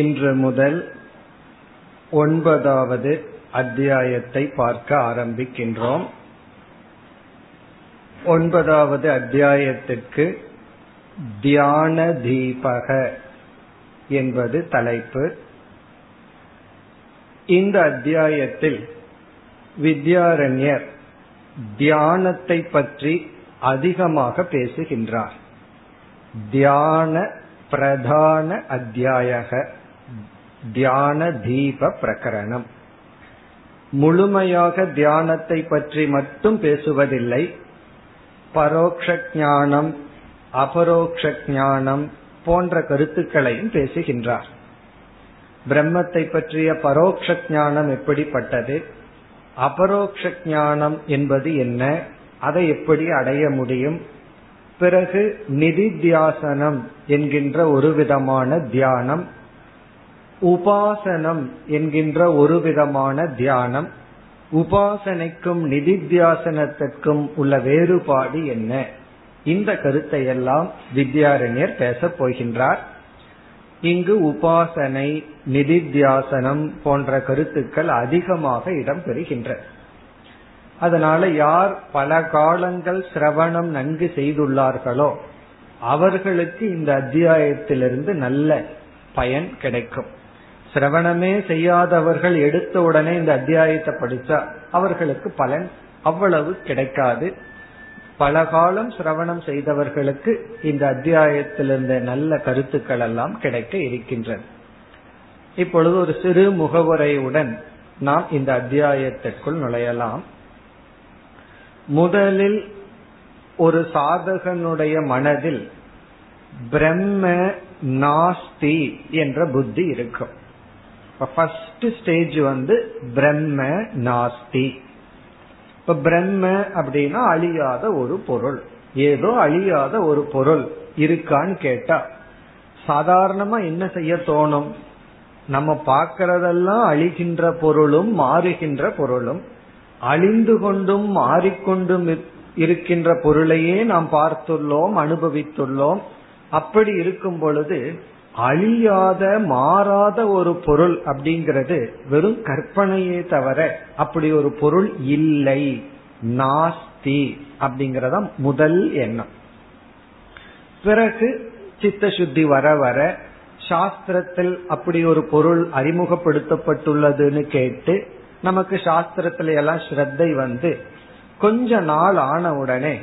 இன்று முதல் 9வது அத்தியாயத்தை பார்க்க ஆரம்பிக்கின்றோம். 9வது அத்தியாயத்திற்கு தியான தீபக என்பது தலைப்பு. இந்த அத்தியாயத்தில் வித்யாரண்யர் தியானத்தை பற்றி அதிகமாக பேசுகின்றார். தியான பிரதான அத்தியாயக தியான தீப பிரகரணம். முழுமையாக தியானத்தை பற்றி மட்டும் பேசுவதில்லை. பரோக்ஷ ஞானம், அபரோக்ஷ ஞானம் போன்ற கருத்துக்களையும் பேசுகின்றார். பிரம்மத்தை பற்றிய பரோக்ஷ ஞானம் எப்படிப்பட்டது, அபரோக்ஷ ஞானம் என்பது என்ன, அதை எப்படி அடைய முடியும், பிறகு நிதித்தியாசனம் என்கின்ற ஒரு விதமான தியானம், உபாசனம் என்கின்ற ஒரு விதமான தியானம், உபாசனைக்கும் நிதித்தியாசனத்திற்கும் உள்ள வேறுபாடு என்ன, இந்த கருத்தை எல்லாம் வித்யாரண்யர் பேசப் போகின்றார். இங்கு உபாசனை, நிதித்தியாசனம் போன்ற கருத்துக்கள் அதிகமாக இடம்பெறுகின்றன. அதனால யார் பல காலங்கள் சிரவணம் நன்கு செய்துள்ளார்களோ அவர்களுக்கு இந்த அத்தியாயத்திலிருந்து நல்ல பயன் கிடைக்கும். சிரவணமே செய்யாதவர்கள் எடுத்த உடனே இந்த அத்தியாயத்தை படித்தா அவர்களுக்கு பலன் அவ்வளவு கிடைக்காது. பல காலம் சிரவணம் செய்தவர்களுக்கு இந்த அத்தியாயத்திலிருந்து நல்ல கருத்துக்கள் எல்லாம் கிடைக்க இருக்கின்றன. இப்பொழுது ஒரு சிறு முகவுரையுடன் நாம் இந்த அத்தியாயத்திற்குள் நுழையலாம். முதலில் ஒரு சாதகனுடைய மனதில் பிரம்ம நாஸ்தி என்ற புத்தி இருக்கும். ஃபர்ஸ்ட் ஸ்டேஜ் பிரம்ம நாஸ்தி. இப்ப பிரம்ம அப்படின்னா அழியாத ஒரு பொருள், ஏதோ அழியாத ஒரு பொருள் இருக்கான்னு கேட்டா சாதாரணமா என்ன செய்ய தோணும்? நம்ம பார்க்கறதெல்லாம் அழிகின்ற பொருளும் மாறுகின்ற பொருளும், அழிந்து கொண்டும் மாறிக்கொண்டும் இருக்கின்ற பொருளையே நாம் பார்த்துள்ளோம், அனுபவித்துள்ளோம். அப்படி இருக்கும் பொழுது அழியாத மாறாத ஒரு பொருள் அப்படிங்கிறது வெறும் கற்பனையே தவிர அப்படி ஒரு பொருள் இல்லை, நாஸ்தி அப்படிங்கறத முதல் எண்ணம். பிறகு சித்த சுத்தி வர வர சாஸ்திரத்தில் அப்படி ஒரு பொருள் அறிமுகப்படுத்தப்பட்டுள்ளதுன்னு கேட்டு நமக்கு சாஸ்திரத்துல எல்லாம் ஸ்ரத்தை கொஞ்ச நாள் ஆன உடனே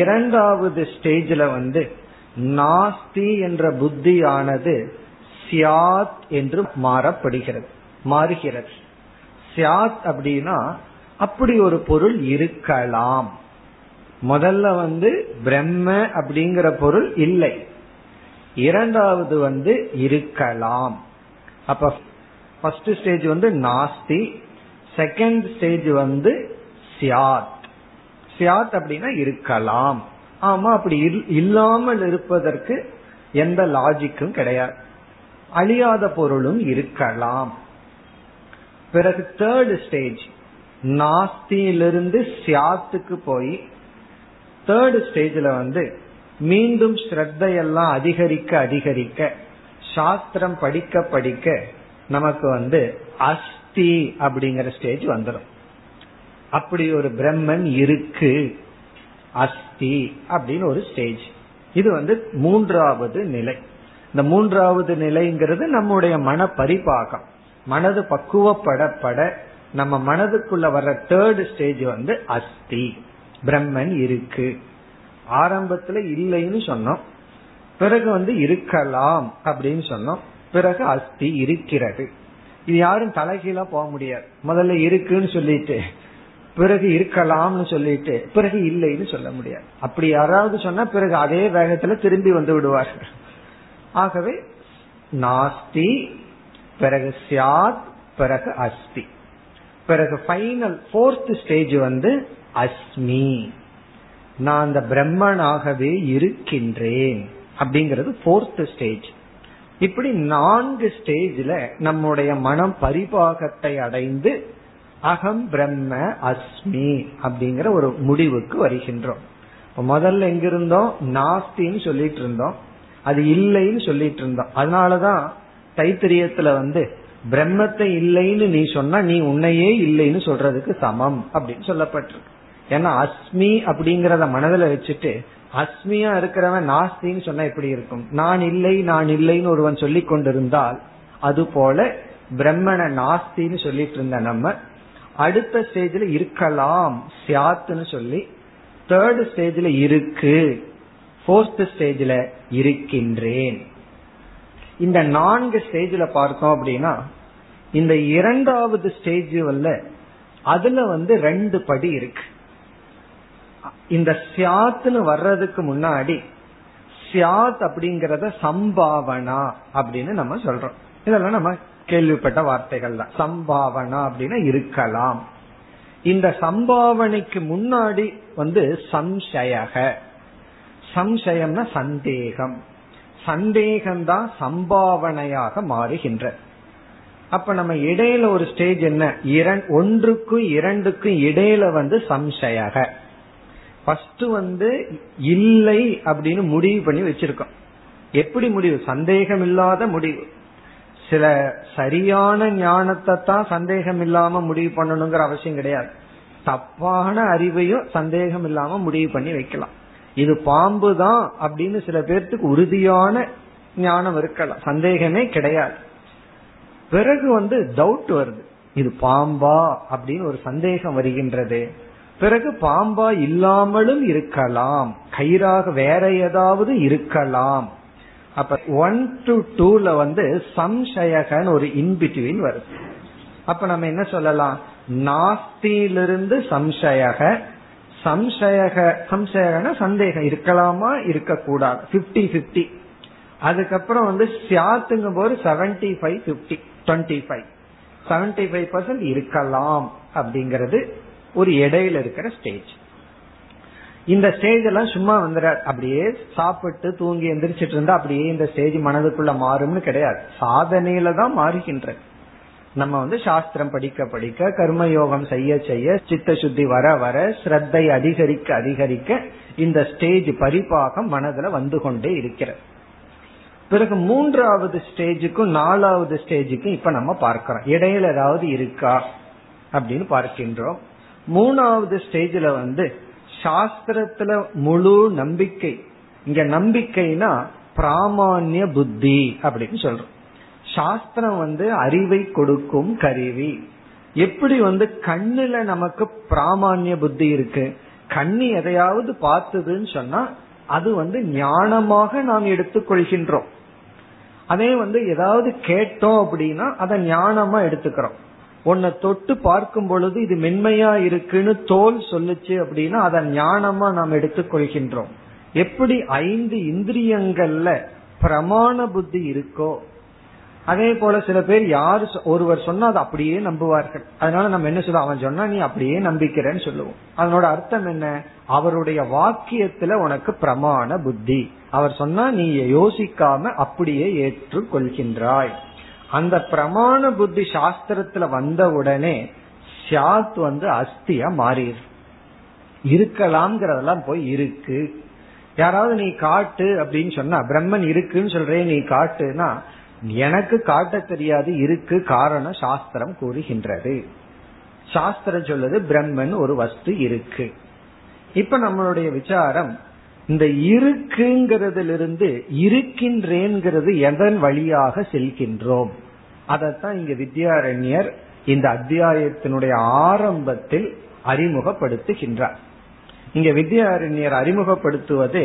இரண்டாவது ஸ்டேஜ்ல நாஸ்தி என்ற புத்தியானது சியாத் என்று மாறுகிறது. சியாத் அப்படின்னா அப்படி ஒரு பொருள் இருக்கலாம். முதல்ல பிரம்ம அப்படிங்கிற பொருள் இல்லை, இரண்டாவது இருக்கலாம். அப்ப ஃபர்ஸ்ட் ஸ்டேஜ் நாஸ்தி, செகண்ட் ஸ்டேஜ் சியாத். சியாத் அப்படின்னா இருக்கலாம். ஆமா, அப்படி இல்லாமல் இருப்பதற்கு எந்த லாஜிக்கும் கிடையாது. அழியாத பொருளும் இருக்கலாம். பிறகு தேர்டு ஸ்டேஜ் நாஸ்தியிலிருந்து சியாத்துக்கு போய் தேர்டு ஸ்டேஜ்ல மீண்டும் ஸ்ரத்தையெல்லாம் அதிகரிக்க அதிகரிக்க, சாஸ்திரம் படிக்க படிக்க நமக்கு அஸ்தி அப்படிங்கிற ஸ்டேஜ் வந்துடும். அப்படி ஒரு பிரம்மன் இருக்கு, அஸ்தி அப்படின்னு ஒரு ஸ்டேஜ். இது மூன்றாவது நிலை. இந்த மூன்றாவது நிலைங்கிறது நம்முடைய மன பரிபாகம். மனது பக்குவப்படப்பட நம்ம மனதுக்குள்ள வர்ற தேர்டு ஸ்டேஜ் அஸ்தி, பிரம்மன் இருக்கு. ஆரம்பத்துல இல்லைன்னு சொன்னோம், பிறகு இருக்கலாம் அப்படின்னு சொன்னோம், பிறகு அஸ்தி இருக்கிறது. இது யாரும் தலைகீழா போக முடியாது. முதல்ல இருக்குன்னு சொல்லிட்டு பிறகு இருக்கலாம்னு சொல்லிட்டு பிறகு இல்லைன்னு சொல்ல முடியாது. அப்படி யாராவது சொன்னா பிறகு அதே வேகத்துல திரும்பி விடுவார்கள். ஆகவே நாஸ்தி, பிறகு சியாத், பிறகு அஸ்தி, பிறகு ஃபைனல் ஃபோர்த் ஸ்டேஜ் அஸ்மி, நான் அந்த பிரம்மனாகவே இருக்கின்றேன் அப்படிங்கிறது ஃபோர்த் ஸ்டேஜ். இப்படி 4 ஸ்டேஜ்ல நம்முடைய மனம் பரிபாகத்தை அடைந்து அகம் பிரம்ம அஸ்மி அப்படிங்கிற ஒரு முடிவுக்கு வருகின்றோம். முதல்ல எங்க இருந்தோம்? நாஸ்தின்னு சொல்லிட்டு இருந்தோம், அது இல்லைன்னு சொல்லிட்டு இருந்தோம். அதனாலதான் தைத்திரியத்துல பிரம்மத்தை இல்லைன்னு நீ சொன்னா நீ உன்னையே இல்லைன்னு சொல்றதுக்கு சமம் அப்படின்னு சொல்லப்பட்டிருக்கு. ஏன்னா அஸ்மி அப்படிங்கறத மனதில வச்சுட்டு அஸ்மியா இருக்கிறவன் நாஸ்தின்னு சொன்னா எப்படி இருக்கும்? நான் இல்லை நான் இல்லைன்னு ஒருவன் சொல்லி கொண்டிருந்தால் அது போல பிரம்மனை நாஸ்தின்னு சொல்லிட்டு இருந்த நம்ம அடுத்த ஸ்டேஜ்ல இருக்கலாம் சியாத்துன்னு சொல்லி தேர்ட் ஸ்டேஜ்ல இருக்கு, ஃபோர்த் ஸ்டேஜ்ல இருக்கின்றேன். இந்த 4 ஸ்டேஜ்ல பார்த்தோம் அப்படின்னா இந்த 2வது ஸ்டேஜ் அதுல 2 படி இருக்கு. இந்த சியாத்னு வர்றதுக்கு முன்னாடி சியாத் அப்படிங்கறத சம்பாவனா அப்படின்னு நம்ம சொல்றோம். இதெல்லாம் நம்ம கேள்விப்பட்ட வார்த்தைகள் தான். சம்பாவனா அப்படின்னா இருக்கலாம். இந்த சம்பாவனைக்கு முன்னாடி சம்சயக, சம்சயம்னா சந்தேகம், சந்தேகம்தான் சம்பாவனையாக மாறுகின்ற. அப்ப நம்ம இடையில ஒரு ஸ்டேஜ் என்ன, 1க்கும் 2க்கும் இடையில சம்சயக. ஃபர்ஸ்ட் இல்லை அப்படின்னு முடிவு பண்ணி வச்சிருக்கோம். எப்படி முடிவு? சந்தேகம் இல்லாத முடிவு. சில சரியான ஞானத்தை தான் சந்தேகம் இல்லாம முடிவு பண்ணணுங்கிற அவசியம் கிடையாது. தப்பான அறிவையும் சந்தேகம் இல்லாம முடிவு பண்ணி வைக்கலாம். இது பாம்பு தான் அப்படின்னு சில பேர்த்துக்கு உறுதியான ஞானம் இருக்கலாம், சந்தேகமே கிடையாது. பிறகு டவுட் வருது, இது பாம்பா அப்படின்னு ஒரு சந்தேகம் வருகின்றது. பிறகு பாம்பா இல்லாமலும் இருக்கலாம், கயிறாக வேற ஏதாவது இருக்கலாம். அப்ப 1 to 2ல சம்சயகன் ஒரு இன்பிட்வீன் வருது. அப்ப நம்ம என்ன சொல்லலாம்? நாஸ்தியிலிருந்து சம்சயக, சம்சயகன சந்தேகம் இருக்கலாமா இருக்க கூடாது, 50-50. அதுக்கப்புறம் சியாத்துங்கும் போது 75-50, 25, 75% இருக்கலாம் அப்படிங்கறது ஒரு இடையில இருக்கிற ஸ்டேஜ். இந்த ஸ்டேஜ் எல்லாம் சும்மா அப்படியே சாப்பிட்டு தூங்கி எந்திரிச்சிட்டு இருந்தா அப்படியே இந்த ஸ்டேஜ் மனதுக்குள்ள மாறும்னு கிடையாது. சாதனையில தான் மாறுகின்ற. நம்ம சாஸ்திரம் படிக்க படிக்க, கர்மயோகம் செய்ய செய்ய, சித்த சுத்தி வர வர, ஸ்ரத்தை அதிகரிக்க அதிகரிக்க இந்த ஸ்டேஜ் பரிபாகம் மனதுல வந்து கொண்டே இருக்கிற. பிறகு 3வது ஸ்டேஜுக்கும் 4வது ஸ்டேஜுக்கும் இப்ப நம்ம பார்க்கிறோம். இடையில ஏதாவது இருக்கா அப்படின்னு பார்க்கின்றோம். 3வது ஸ்டேஜ்ல சாஸ்திரத்துல முழு நம்பிக்கை. இங்க நம்பிக்கைனா பிராமான்ய புத்தி அப்படின்னு சொல்றோம். சாஸ்திரம் அறிவை கொடுக்கும் கருவி. எப்படி கண்ணுல நமக்கு பிராமான்ய புத்தி இருக்கு, கண்ணு எதையாவது பார்த்ததுன்னு சொன்னா அது ஞானமாக நாம் எடுத்துக்கொள்கின்றோம். அதே ஏதாவது கேட்டோம் அப்படின்னா அதை ஞானமா எடுத்துக்கிறோம். ஒன்ன தொட்டு பார்க்கும் பொழுது இது மென்மையா இருக்குன்னு தோல் சொல்லுச்சு அப்படின்னா அதை ஞானமா நாம் எடுத்துக்கொள்கின்றோம். எப்படி 5 இந்திரியங்கள்ல பிரமாண புத்தி இருக்கோ அதே போல சில பேர் யாரு ஒருவர் சொன்னா அதை அப்படியே நம்புவார்கள். அதனால நம்ம என்ன சொல்லுவோம், அவன் சொன்னா நீ அப்படியே நம்பிக்கிறேன்னு சொல்லுவோம். அதனோட அர்த்தம் என்ன? அவருடைய வாக்கியத்துல உனக்கு பிரமாண புத்தி. அவர் சொன்னா நீ யோசிக்காம அப்படியே ஏற்றுக்கொள்கின்றாய். அந்த பிரமாண புத்தி சாஸ்திரத்துல வந்த உடனே சாத் அஸ்தியா மாறிடு. இருக்கலாம்ங்கறதெல்லாம் போய் இருக்கு. யாராவது நீ காட்டு அப்படின்னு சொன்னா, பிரம்மன் இருக்குன்னு சொல்றேன் நீ காட்டுனா, எனக்கு காட்ட தெரியாது இருக்கு. காரணம் சாஸ்திரம் கூறுகின்றது. சாஸ்திரம் சொல்லுது பிரம்மன் ஒரு வஸ்து இருக்கு. இப்ப நம்மளுடைய விசாரம் இந்த இருக்குங்கிறதிலிருந்து இருக்கின்றேங்கிறது எதன் வழியாக செல்கின்றோம். அதத்தான் இங்க வித்யாரண்யர் இந்த அத்தியாயத்தினுடைய ஆரம்பத்தில் அறிமுகப்படுத்துகின்றார். இங்க வித்யாரண்யர் அறிமுகப்படுத்துவது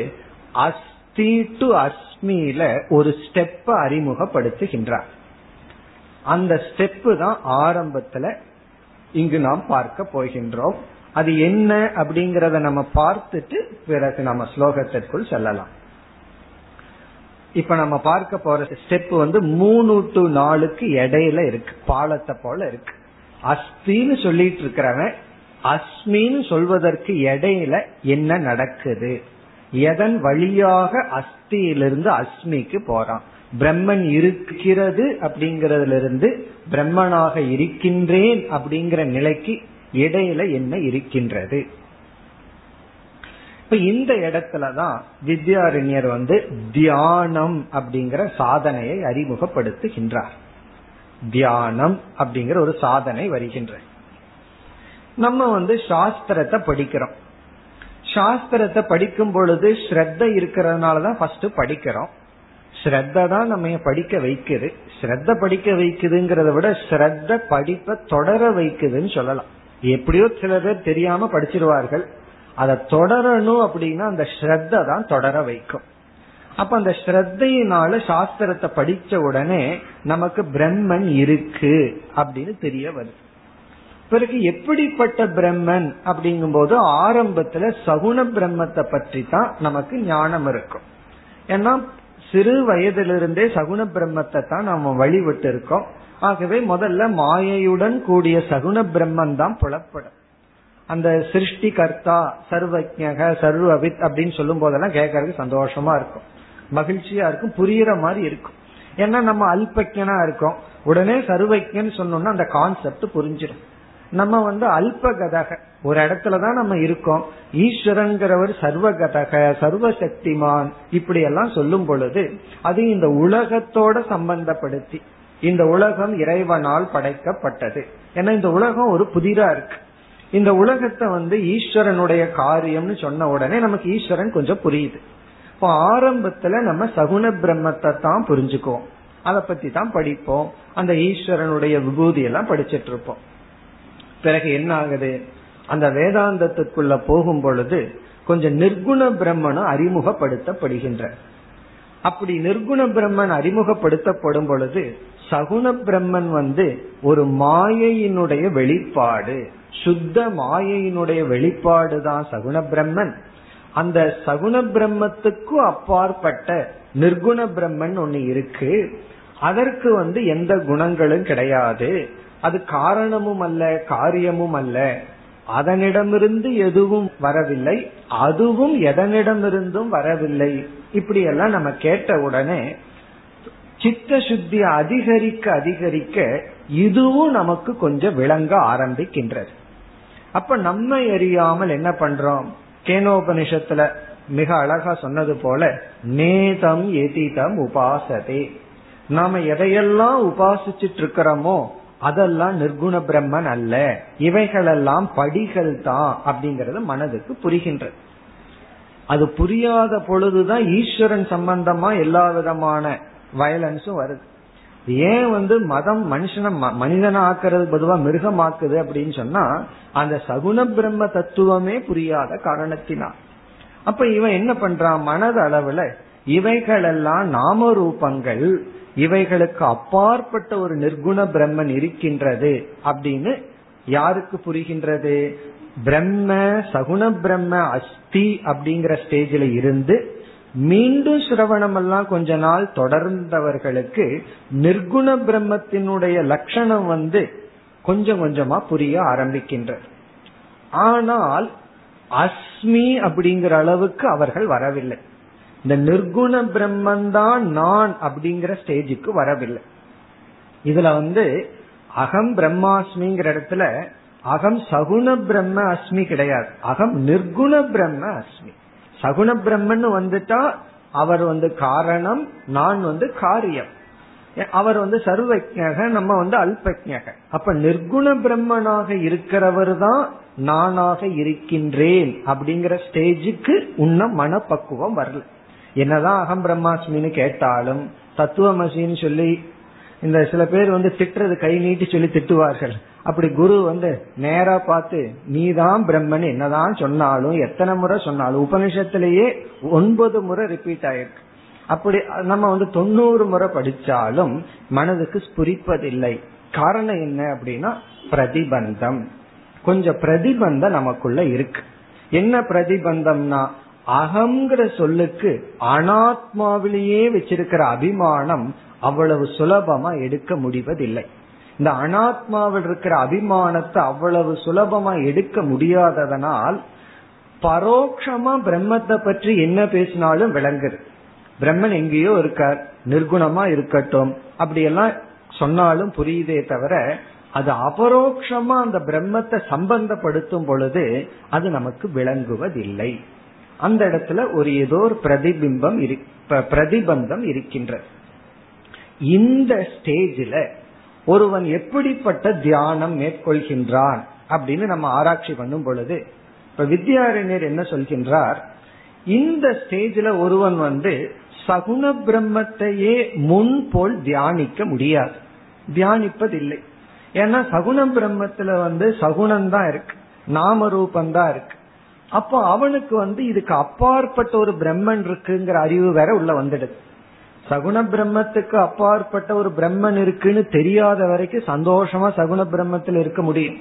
அஸ்தி டு அஸ்மியில ஒரு ஸ்டெப்ப அறிமுகப்படுத்துகின்றார். அந்த ஸ்டெப்பு தான் ஆரம்பத்துல இங்கு நாம் பார்க்க போகின்றோம். அது என்ன அப்படிங்கறத நம்ம பார்த்துட்டு பிறகு நம்ம ஸ்லோகத்திற்குள் செல்லலாம். இப்ப நம்ம பார்க்க போற ஸ்டெப் 3 to 4க்கு இடையில இருக்கு, பாலத்தை போல இருக்கு. அஸ்மின்னு சொல்லிட்டு இருக்கிறவன் அஸ்மின்னு சொல்வதற்கு இடையில என்ன நடக்குது, எதன் வழியாக அஸ்தியிலிருந்து அஸ்மிக்கு போறான். பிரம்மன் இருக்கிறது அப்படிங்கறதுல இருந்து பிரம்மனாக இருக்கின்றேன் அப்படிங்கிற நிலைக்கு இடையில என்ன இருக்கின்றது. இப்ப இந்த இடத்துலதான் வித்யாரண்யர் தியானம் அப்படிங்கிற சாதனையை அறிமுகப்படுத்துகின்றார். தியானம் அப்படிங்கிற ஒரு சாதனை வருகின்ற நம்ம சாஸ்திரத்தை படிக்கிறோம். சாஸ்திரத்தை படிக்கும் பொழுது ஸ்ரத்த இருக்கிறதுனாலதான் ஃபர்ஸ்ட் படிக்கிறோம். ஸ்ரத்த தான் நம்ம படிக்க வைக்குது. ஸ்ரத்த படிக்க வைக்குதுங்கிறத விட ஸ்ரத்த படிப்பை தொடர வைக்குதுன்னு சொல்லலாம். எப்படியோ சில பேர் தெரியாம படிச்சிருவார்கள், அதை தொடரணும் அப்படின்னா அந்த ஸ்ரத்த தான் தொடர வைக்கும். அப்ப அந்த ஸ்ரத்தையினால சாஸ்திரத்தை படிச்ச உடனே நமக்கு பிரம்மன் இருக்கு அப்படின்னு தெரிய வருது. பிறகு எப்படிப்பட்ட பிரம்மன் அப்படிங்கும் போது ஆரம்பத்துல சகுண பிரம்மத்தை பற்றி தான் நமக்கு ஞானம் இருக்கும். ஏன்னா சிறு வயதிலிருந்தே சகுண பிரம்மத்தை தான் நம்ம வழிபட்டு இருக்கோம். ஆகவே முதல்ல மாயையுடன் கூடிய சகுண பிரம்மன் தான் புலப்படும். அந்த சிருஷ்டி கர்த்தா சர்வஜக சர்வவித் அப்படின்னு சொல்லும் போதெல்லாம் கேட்கறதுக்கு சந்தோஷமா இருக்கும், மகிழ்ச்சியா இருக்கும், புரியுற மாதிரி இருக்கும். ஏன்னா நம்ம அல்பக்யனா இருக்கோம். உடனே சர்வஜன் சொன்னோம்னா அந்த கான்செப்ட் புரிஞ்சிடும். நம்ம அல்பகதக ஒரு இடத்துலதான் நம்ம இருக்கோம். ஈஸ்வரங்கிறவர் சர்வகதக சர்வசக்திமான் இப்படி எல்லாம் சொல்லும் பொழுது அது இந்த உலகத்தோட சம்பந்தப்படுத்தி இந்த உலகம் இறைவனால் படைக்கப்பட்டது. ஏன்னா இந்த உலகம் ஒரு புதிரா இருக்கு. இந்த உலகத்தை ஈஸ்வரனுடைய காரியம்னு சொன்ன உடனே நமக்கு ஈஸ்வரன் கொஞ்சம் புரியுது. இப்போ ஆரம்பத்துல நம்ம சகுண பிரம்மத்தை தான் புரிஞ்சுக்குவோம், அதை பத்தி தான் படிப்போம். அந்த ஈஸ்வரனுடைய விபூதி எல்லாம் படிச்சிட்டு இருப்போம். பிறகு என்ன ஆகுது, அந்த வேதாந்தத்துக்குள்ள போகும் பொழுது கொஞ்சம் நிர்குண பிரம்மனும் அறிமுகப்படுத்தப்படுகின்ற. அப்படி நிர்குண பிரம்மன் அறிமுகப்படுத்தப்படும் பொழுது சகுண பிரம்மன் ஒரு மாயையினுடைய வெளிப்பாடு, சுத்த மாயையினுடைய வெளிப்பாடு தான் சகுண பிரம்மன். அந்த சகுண பிரம்மத்துக்கும் அப்பாற்பட்ட நிர்குண பிரம்மன் ஒன்னு இருக்கு. அதற்கு எந்த குணங்களும் கிடையாது, அது காரணமும் அல்ல காரியமும் அல்ல, அதனிடமிருந்து எதுவும் வரவில்லை, அதுவும் எதனிடமிருந்தும் வரவில்லை. இப்படி எல்லாம் நம்ம கேட்ட உடனே சித்த சுத்தி அதிகரிக்க அதிகரிக்க இதுவும் நமக்கு கொஞ்சம் விளங்க ஆரம்பிக்கின்றது. அப்ப நம்மை அறியாமல் என்ன பண்றோம், கேனோபனிஷத்துல மிக அழகா சொன்னது போல நேதம் எதிதம் உபாசதே, நாம எதையெல்லாம் உபாசிச்சுட்டு இருக்கிறோமோ அதெல்லாம் நிர்குண பிரம்மன் அல்ல, இவைகளெல்லாம் படிகள் தான் அப்படிங்கறது மனதுக்கு புரிகின்றது. அது புரியாத பொழுதுதான் ஈஸ்வரன் சம்பந்தமா எல்லா விதமான வயலன்ஸும் வருது. ஏன் மதம் மனுஷன மனிதன ஆக்குறது பொதுவா மிருகமாக்குது அப்படின்னு சொன்னா அந்த சகுண பிரம்ம தத்துவமே புரியாத காரணத்தினான். அப்ப இவன் என்ன பண்றான், மனது அளவுல இவைகளெல்லாம் நாம ரூபங்கள், இவைகளுக்கு அப்பாற்பட்ட ஒரு நிர்குண பிரம்மன் இருக்கின்றது அப்படின்னு யாருக்கு புரிகின்றது, பிரம்ம சகுண பிரம்ம அஸ்தி அப்படிங்கிற ஸ்டேஜில் இருந்து மீண்டும் சிரவணம் எல்லாம் கொஞ்ச நாள் தொடர்ந்தவர்களுக்கு நிர்குண பிரம்மத்தினுடைய லட்சணம் கொஞ்சம் கொஞ்சமா புரிய ஆரம்பிக்கின்றது. ஆனால் அஸ்மி அப்படிங்கிற அளவுக்கு அவர்கள் வரவில்லை. இந்த நிர்குண பிரம்மன் தான் நான் அப்படிங்கிற ஸ்டேஜுக்கு வரவில்லை. இதுல அகம் பிரம்மாஸ்மிங்கிற இடத்துல அகம் சகுண பிரம்ம அஸ்மி கிடையாது, அகம் நிர்குண பிரம்ம அஸ்மி. சகுண பிரம்மன் வந்துட்டா அவர் காரணம், நான் காரியம், அவர் சர்வஜக, நம்ம அல்பஜக. அப்ப நிர்குண பிரம்மனாக இருக்கிறவர் தான் நானாக இருக்கின்றேன் அப்படிங்கிற ஸ்டேஜுக்கு உன்ன மனப்பக்குவம் வரல. என்னதான் அகம் பிரம்மாஸ்மின்னு கேட்டாலும் தத்துவமசின்னு சொல்லி இந்த சில பேர் திட்டுறது கை நீட்டி சொல்லி திட்டுவார்கள். அப்படி குரு நேரா பார்த்து நீதான் பிரம்மன் என்னதான் சொன்னாலும் எத்தனை முறை சொன்னாலும் உபனிஷத்திலேயே 9 முறை ரிப்பீட் ஆயிருக்கு. அப்படி நம்ம 90 முறை படிச்சாலும் மனதுக்கு ஸ்புரிப்பதில்லை. காரணம் என்ன அப்படின்னா பிரதிபந்தம், கொஞ்சம் பிரதிபந்தம் நமக்குள்ள இருக்கு. என்ன பிரதிபந்தம்னா அகங்கிற சொல்லுக்கு அனாத்மாவிலேயே வச்சிருக்கிற அபிமானம் அவ்வளவு சுலபமா எடுக்க முடிவதில்லை. இந்த அனாத்மாவில் இருக்கிற அபிமானத்தை அவ்வளவு சுலபமா எடுக்க முடியாததனால் பரோட்சமா பிரம்மத்தை பற்றி என்ன பேசினாலும் விளங்குது. பிரம்மன் எங்கேயோ இருக்கார், நிர்குணமா இருக்கட்டும் அப்படி எல்லாம் சொன்னாலும் புரியுதே தவிர அது அபரோக்ஷமா அந்த பிரம்மத்தை சம்பந்தப்படுத்தும் பொழுது அது நமக்கு விளங்குவதில்லை. அந்த இடத்துல ஒரு ஏதோ ஒரு பிரதிபந்தம் இருக்கின்ற இந்த ஸ்டேஜில் ஒருவன் எப்படிப்பட்ட தியானம் மேற்கொள்கின்றான் அப்படின்னு நம்ம ஆராய்ச்சி பண்ணும் பொழுது இப்ப வித்யாரண்யர் என்ன சொல்கின்றார், இந்த ஸ்டேஜில் ஒருவன் சகுண பிரம்மத்தையே முன் போல் தியானிக்க முடியாது, தியானிப்பதில்லை. ஏன்னா சகுண பிரம்மத்துல சகுனம்தான் இருக்கு, நாம ரூபந்தான் இருக்கு. அப்போ அவனுக்கு இதுக்கு அப்பாற்பட்ட ஒரு பிரம்மன் இருக்குங்கிற அறிவு வேற உள்ள வந்துடுது. சகுண பிரம்மத்துக்கு அப்பாற்பட்ட ஒரு பிரம்மன் இருக்குன்னு தெரியாத வரைக்கும் சந்தோஷமா சகுண பிரம்மத்துல இருக்க முடியும்,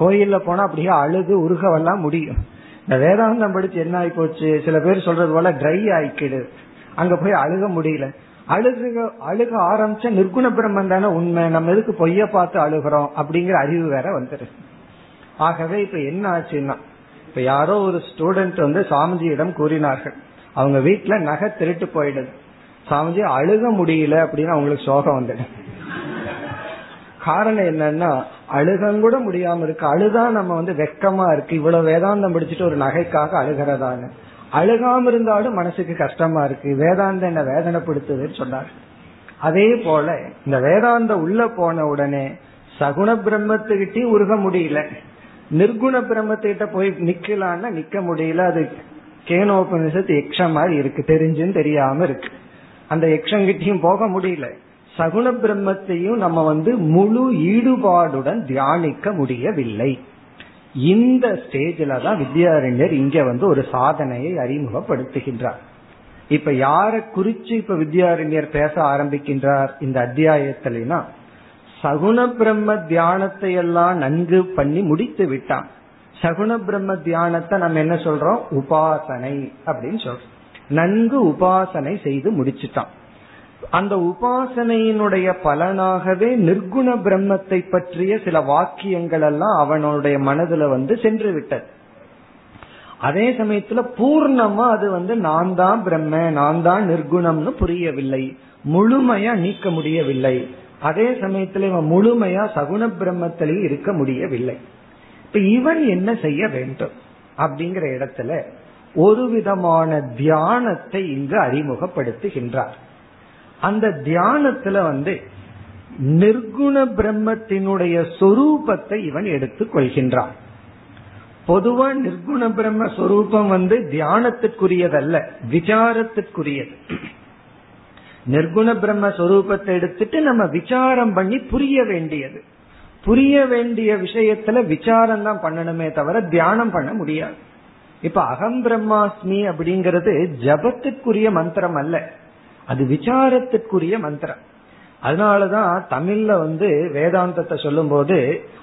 கோயில்ல போனா அப்படியே அழுது உருகவெல்லாம் முடியும். இந்த வேதாந்தம் படிச்சு என்ன ஆகி போச்சு, சில பேர் சொல்றது போல ட்ரை ஆயிக்கிடு, அங்க போய் அழுக முடியல. அழுக ஆரம்பிச்ச நிர்குண பிரம்மன் தானே உண்மை, நம்ம எதுக்கு பொய்ய பார்த்து அழுகிறோம் அப்படிங்கிற அறிவு வேற வந்துடுது. ஆகவே இப்ப என்ன ஆச்சுன்னா, இப்ப யாரோ ஒரு ஸ்டூடெண்ட் சாமிஜியிடம் கூறினார்கள், அவங்க வீட்டுல நகை திருட்டு போயிடுது, சாமிஜி அழுக முடியல அப்படின்னு அவங்களுக்கு சோகம் வந்துடு. காரணம் என்னன்னா அழுகங்கூட முடியாம இருக்கு, அழுதா நம்ம வெக்கமா இருக்கு, இவ்வளவு வேதாந்தம் படிச்சுட்டு ஒரு நகைக்காக அழுகிறதாங்க, அழுகாம இருந்தாலும் மனசுக்கு கஷ்டமா இருக்கு, வேதாந்தம் என்ன வேதனைப்படுத்துதுன்னு சொன்னார். அதே போல இந்த வேதாந்தம் உள்ள போன உடனே சகுண பிரம்மத்துக்கிட்டே உருக முடியல, நிர்குண பிரம்மத்திட்ட போய் நிக்கலான்னா நிக்க முடியல. அது கேனோபனிஷத்து எக்ஷம் மாதிரி இருக்கு, தெரிஞ்சுன்னு தெரியாம இருக்கு, அந்த எக்ஷங்கிட்டையும் போக முடியல. சகுண பிரம்மத்தையும் நம்ம முழு ஈடுபாடுடன் தியானிக்க முடியவில்லை. இந்த ஸ்டேஜில தான் வித்யாரண்யர் இங்க ஒரு சாதனையை அறிமுகப்படுத்துகின்றார். இப்ப யார குறிச்சு இப்ப வித்யாரண்யர் பேச ஆரம்பிக்கின்றார் இந்த அத்தியாயத்திலனா, சகுண பிரம்ம தியானத்தை எல்லாம் நன்கு பண்ணி முடித்து விட்டான். சகுண பிரம்ம தியானத்தை நம்ம என்ன சொல்றோம், உபாசனை அப்படின்னு சொல்றோம். நன்கு உபாசனை செய்து முடிச்சுட்டான். அந்த உபாசனையினுடைய பலனாகவே நிர்குண பிரம்மத்தை பற்றிய சில வாக்கியங்கள் எல்லாம் அவனுடைய மனதுல சென்று விட்டது. அதே சமயத்துல பூர்ணமா அது நான் தான் பிரம்ம, நான் தான் நிர்குணம்னு புரியவில்லை, முழுமையா நீக்க முடியவில்லை. அதே சமயத்துல இவன் முழுமையா சகுண பிரம்மத்திலேயே இருக்க முடியவில்லை. இப்ப இவன் என்ன செய்ய வேண்டும் அப்படிங்கிற இடத்துல ஒரு விதமான தியானத்தை இங்கு அறிமுகப்படுத்துகின்றார். அந்த தியானத்துல நிர்குண பிரம்மத்தினுடைய சொரூபத்தை இவன் எடுத்துக் கொள்கின்றான். பொதுவா நிர்குண பிரம்ம சொரூபம் தியானத்திற்குரியதல்ல, விசாரத்திற்குரியது. நிர்குண பிரம்ம சொரூபத்தை எடுத்துட்டு நம்ம விசாரம் பண்ணி புரிய வேண்டியது. புரிய வேண்டிய விஷயத்துல விசாரம் தான் பண்ணணுமே தவிர தியானம் பண்ண முடியாது. இப்ப அகம் பிரம்மாஸ்மி அப்படிங்கிறது ஜபத்திற்குரிய மந்திரம் அல்ல, அது விசாரத்திற்குரிய மந்திரம். அதனாலதான் தமிழ்ல வேதாந்தத்தை சொல்லும் போது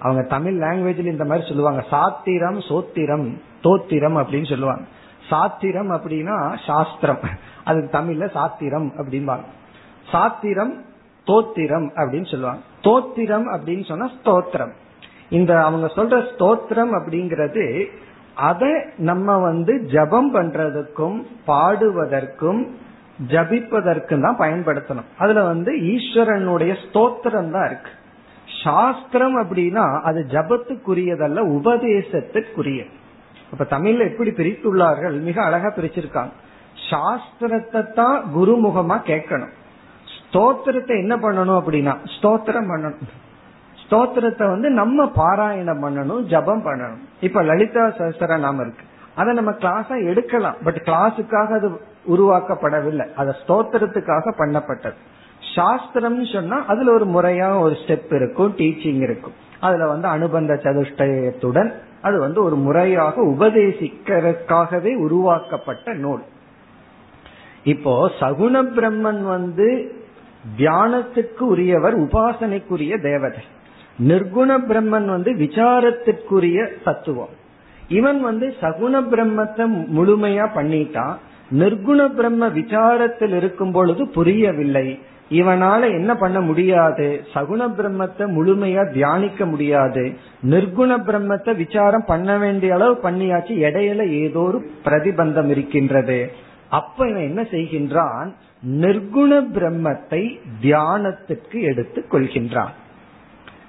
அவங்க தமிழ் லாங்குவேஜ்ல இந்த மாதிரி சொல்லுவாங்க, சாத்திரம் சோத்திரம் தோத்திரம் அப்படின்னு சொல்லுவாங்க. சாத்திரம் அப்படின்னா சாஸ்திரம், அது தமிழ்ல சாத்திரம் அப்படின்பாங்க. சாத்திரம் தோத்திரம் அப்படின்னு சொல்லுவாங்க. தோத்திரம் அப்படின்னு சொன்னா ஸ்தோத்திரம். இந்த அவங்க சொல்ற ஸ்தோத்திரம் அப்படிங்கிறது அதை நம்ம ஜபம் பண்றதுக்கும் பாடுவதற்கும் ஜபிப்பதற்கு தான் பயன்படுத்தணும். அதுல ஈஸ்வரனுடைய ஸ்தோத்திரம் தான் இருக்கு. சாஸ்திரம் அப்படின்னா அது ஜபத்துக்குரியதல்ல, உபதேசத்திற்குரிய. இப்ப தமிழ்ல எப்படி பிரித்துள்ளார்கள், மிக அழகா பிரிச்சிருக்காங்க. சாஸ்திரத்தை தான் குருமுகமா கேட்கணும், ஸ்தோத்திரத்தை என்ன பண்ணணும் அப்படின்னா ஸ்தோத்திரம் பண்ணணும், ஸ்தோத்திரத்தை நம்ம பாராயணம் பண்ணணும், ஜபம் பண்ணணும். இப்ப லலிதா சஹஸ்ர நாமம் இருக்கு, அதை நம்ம கிளாஸா எடுக்கலாம், பட் கிளாஸுக்காக அது உருவாக்கப்படவில்லை, அது ஸ்தோத்திரத்துக்காக பண்ணப்பட்டது. சாஸ்திரம் சொன்னா அதுல ஒரு முறையா ஒரு ஸ்டெப் இருக்கும், டீச்சிங் இருக்கும், அதுல அனுபந்த சதுஷ்டயத்துடன் அது ஒரு முறையாக உபதேசிக்கிறதுக்காகவே உருவாக்கப்பட்ட நூல். இப்போ சகுண பிரம்மன் தியானத்துக்கு உரியவர், உபாசனைக்குரிய தேவதை. நிர்குண பிரம்மன் விசாரத்திற்குரிய தத்துவம். இவன் சகுண பிரம்மத்தை முழுமையா பண்ணிட்டான், நிர்குண பிரம்ம விசாரத்தில் இருக்கும் பொழுது புரியவில்லை. இவனால என்ன பண்ண முடியாது, சகுண பிரம்மத்தை முழுமையா தியானிக்க முடியாது. நிர்குண பிரம்மத்தை விசாரம் பண்ண வேண்டிய அளவு பண்ணியாச்சு, இடையில ஏதோ ஒரு பிரதிபந்தம் இருக்கின்றது. அப்ப இவன் என்ன செய்கின்றான், நிர்குண பிரம்மத்தை தியானத்துக்கு எடுத்துக் கொள்கின்றான்.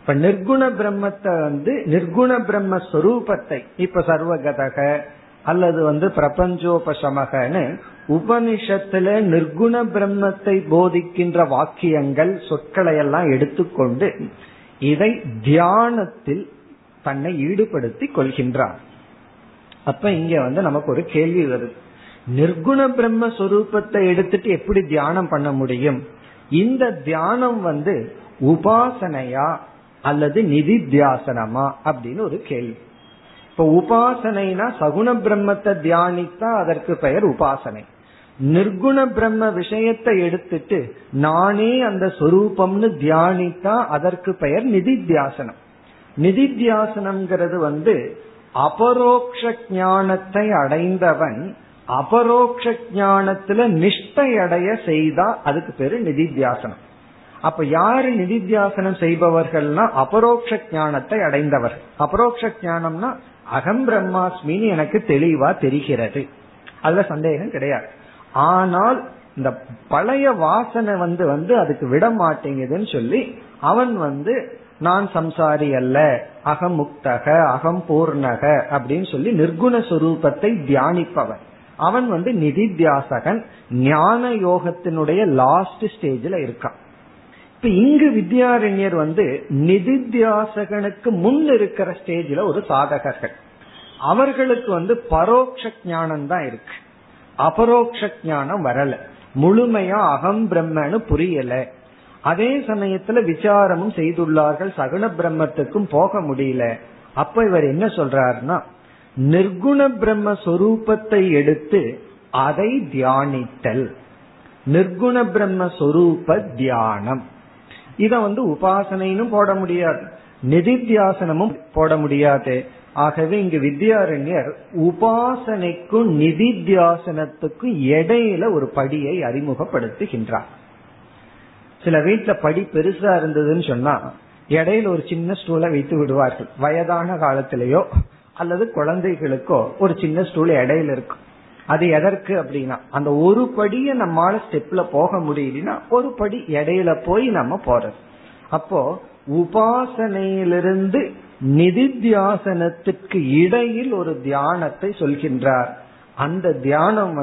இப்ப நிர்குண பிரம்மத்தை நிர்குண பிரம்ம ஸ்வரூபத்தை, இப்ப சர்வகதக அல்லது பிரபஞ்சோபசமகன்னு உபனிஷத்துல நிர்குண பிரம்மத்தை போதிக்கின்ற வாக்கியங்கள் சொற்களை எல்லாம் எடுத்துக்கொண்டு இதை தியானத்தில் தன்னை ஈடுபடுத்தி கொள்கின்றார். அப்ப இங்க நமக்கு ஒரு கேள்வி வருது, நிர்குண பிரம்மஸ்வரூபத்தை எடுத்துட்டு எப்படி தியானம் பண்ண முடியும்? இந்த தியானம் உபாசனையா அல்லது நிதித்தியாசனமா அப்படின்னு ஒரு கேள்வி. இப்ப உபாசனைனா சகுண பிரம்மத்தை தியானித்தா அதற்கு பெயர் உபாசனை. நிர்குண பிரம்ம விஷயத்தை எடுத்துட்டு நானே அந்த சொரூபம்னு தியானித்தா அதற்கு பெயர் நிதித்தியாசனம். நிதித்தியாசனம்ங்கிறது அபரோக்ஷ ஞானத்தை அடைந்தவன் அபரோக்ஷ ஞானத்துல நிஷ்டை அடைய செய்தா அதுக்கு பேரு நிதித்தியாசனம். அப்ப யாரு நிதித்தியாசனம் செய்பவர்கள்னா அபரோக்ஷ ஞானத்தை அடைந்தவர்கள். அபரோக்ஷ ஞானம்னா அகம் பிரம்மாஸ்மின்னு எனக்கு தெளிவா தெரிகிறது, அதுல சந்தேகம் கிடையாது. ஆனால் இந்த பழைய வாசனை அதுக்கு விட மாட்டேங்குதுன்னு சொல்லி அவன் நான் சம்சாரி அல்ல, அகம் முக்தக அகம் பூர்ணக அப்படின்னு சொல்லி நிர்குண சொரூபத்தை தியானிப்பவன் அவன் நிதித்தியாசகன், ஞான யோகத்தினுடைய லாஸ்ட் ஸ்டேஜ்ல இருக்கான். இப்ப இங்கு வித்யாரண்யர் நிதித்தியாசகனுக்கு முன் இருக்கிற ஸ்டேஜ்ல ஒரு சாதகர்கள், அவர்களுக்கு பரோட்ச ஞானம் தான் இருக்கு, அபரோக்ஷ ஞானம் வரல, முழுமையா அகம் பிரம்மன்னு புரியல. அதே சமயத்துல விசாரமும் செய்துள்ளார்கள், சகுண பிரம்மத்துக்கும் போக முடியல. அப்ப இவர் என்ன சொல்றாருன்னா நிர்குண பிரம்ம சொரூபத்தை எடுத்து அதை தியானித்தல், நிர்குண பிரம்ம சொரூப தியானம். இத உபாசனைன்னு போட முடியாது, நிதித்தியாசனமும் போட முடியாது. ஆகவே இங்கு வித்யாரண்யர் உபாசனைக்கும் நிதித்தியாசனத்துக்கும் இடையில ஒரு படியை அறிமுகப்படுத்துகின்றார். சில வீட்டுல படி பெருசா இருந்ததுன்னு சொன்னா இடையில ஒரு சின்ன ஸ்டூலை வைத்து விடுவார்கள். வயதான காலத்திலேயோ அல்லது குழந்தைகளுக்கோ ஒரு சின்ன ஸ்டூல் இடையில இருக்கும். அது எதற்கு அப்படின்னா அந்த ஒரு படியை நம்மளால ஸ்டெப்ல போக முடியலன்னா ஒரு படி இடையில போய் நம்ம போறது. அப்போ உபாசனையிலிருந்து நிதித்தியாசனத்துக்கு இடையில் ஒரு தியானத்தை சொல்கின்றார். அந்த தியானம்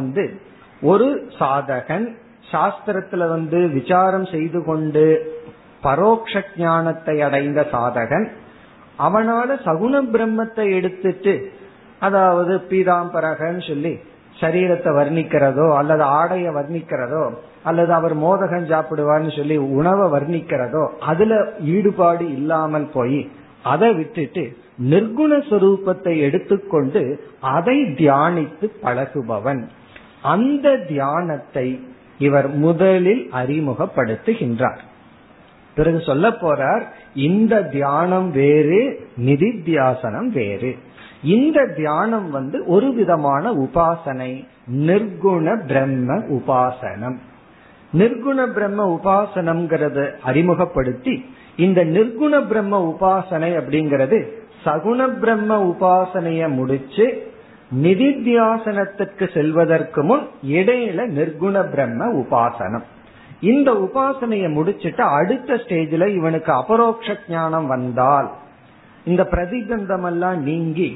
ஒரு சாதகன் சாஸ்திரத்துல விசாரம் செய்து கொண்டு பரோட்ச ஞானத்தை அடைந்த சாதகன் அவனால சகுண பிரம்மத்தை எடுத்துட்டு, அதாவது பீதாம்பரகன்னு சொல்லி சரீரத்தை வர்ணிக்கிறதோ அல்லது ஆடைய வர்ணிக்கிறதோ அல்லது அவர் மோதகம் சாப்பிடுவார்னு சொல்லி உணவை வர்ணிக்கிறதோ அதுல ஈடுபாடு இல்லாமல் போய் அதை விட்டுட்டு நிர்குண சொரூபத்தை எடுத்துக்கொண்டு அதை தியானித்து பழகுபவன், அந்த தியானத்தை இவர் முதலில் அறிமுகப்படுத்துகின்றார். பிறகு சொல்ல போறார் இந்த தியானம் வேறு, நிதித்தியாசனம் வேறு. இந்த தியானம் ஒரு விதமான உபாசனை, நிர்குண பிரம்ம உபாசனம். நிர்குண பிரம்ம உபாசனம்ங்கிறது அறிமுகப்படுத்தி இந்த நிர்குண பிரம்ம உபாசனை அப்படிங்கிறது சகுண பிரம்ம உபாசனைய முடிச்சு நிதித்தியாசனத்திற்கு செல்வதற்கு முன் இடையில நிர்குண பிரம்ம உபாசனம். இந்த உபாசனைய முடிச்சுட்டு அடுத்த ஸ்டேஜ்ல இவனுக்கு அபரோக்ஷ ஞானம் வந்தால் இந்த பிரதிபந்தம் எல்லாம் நீங்கி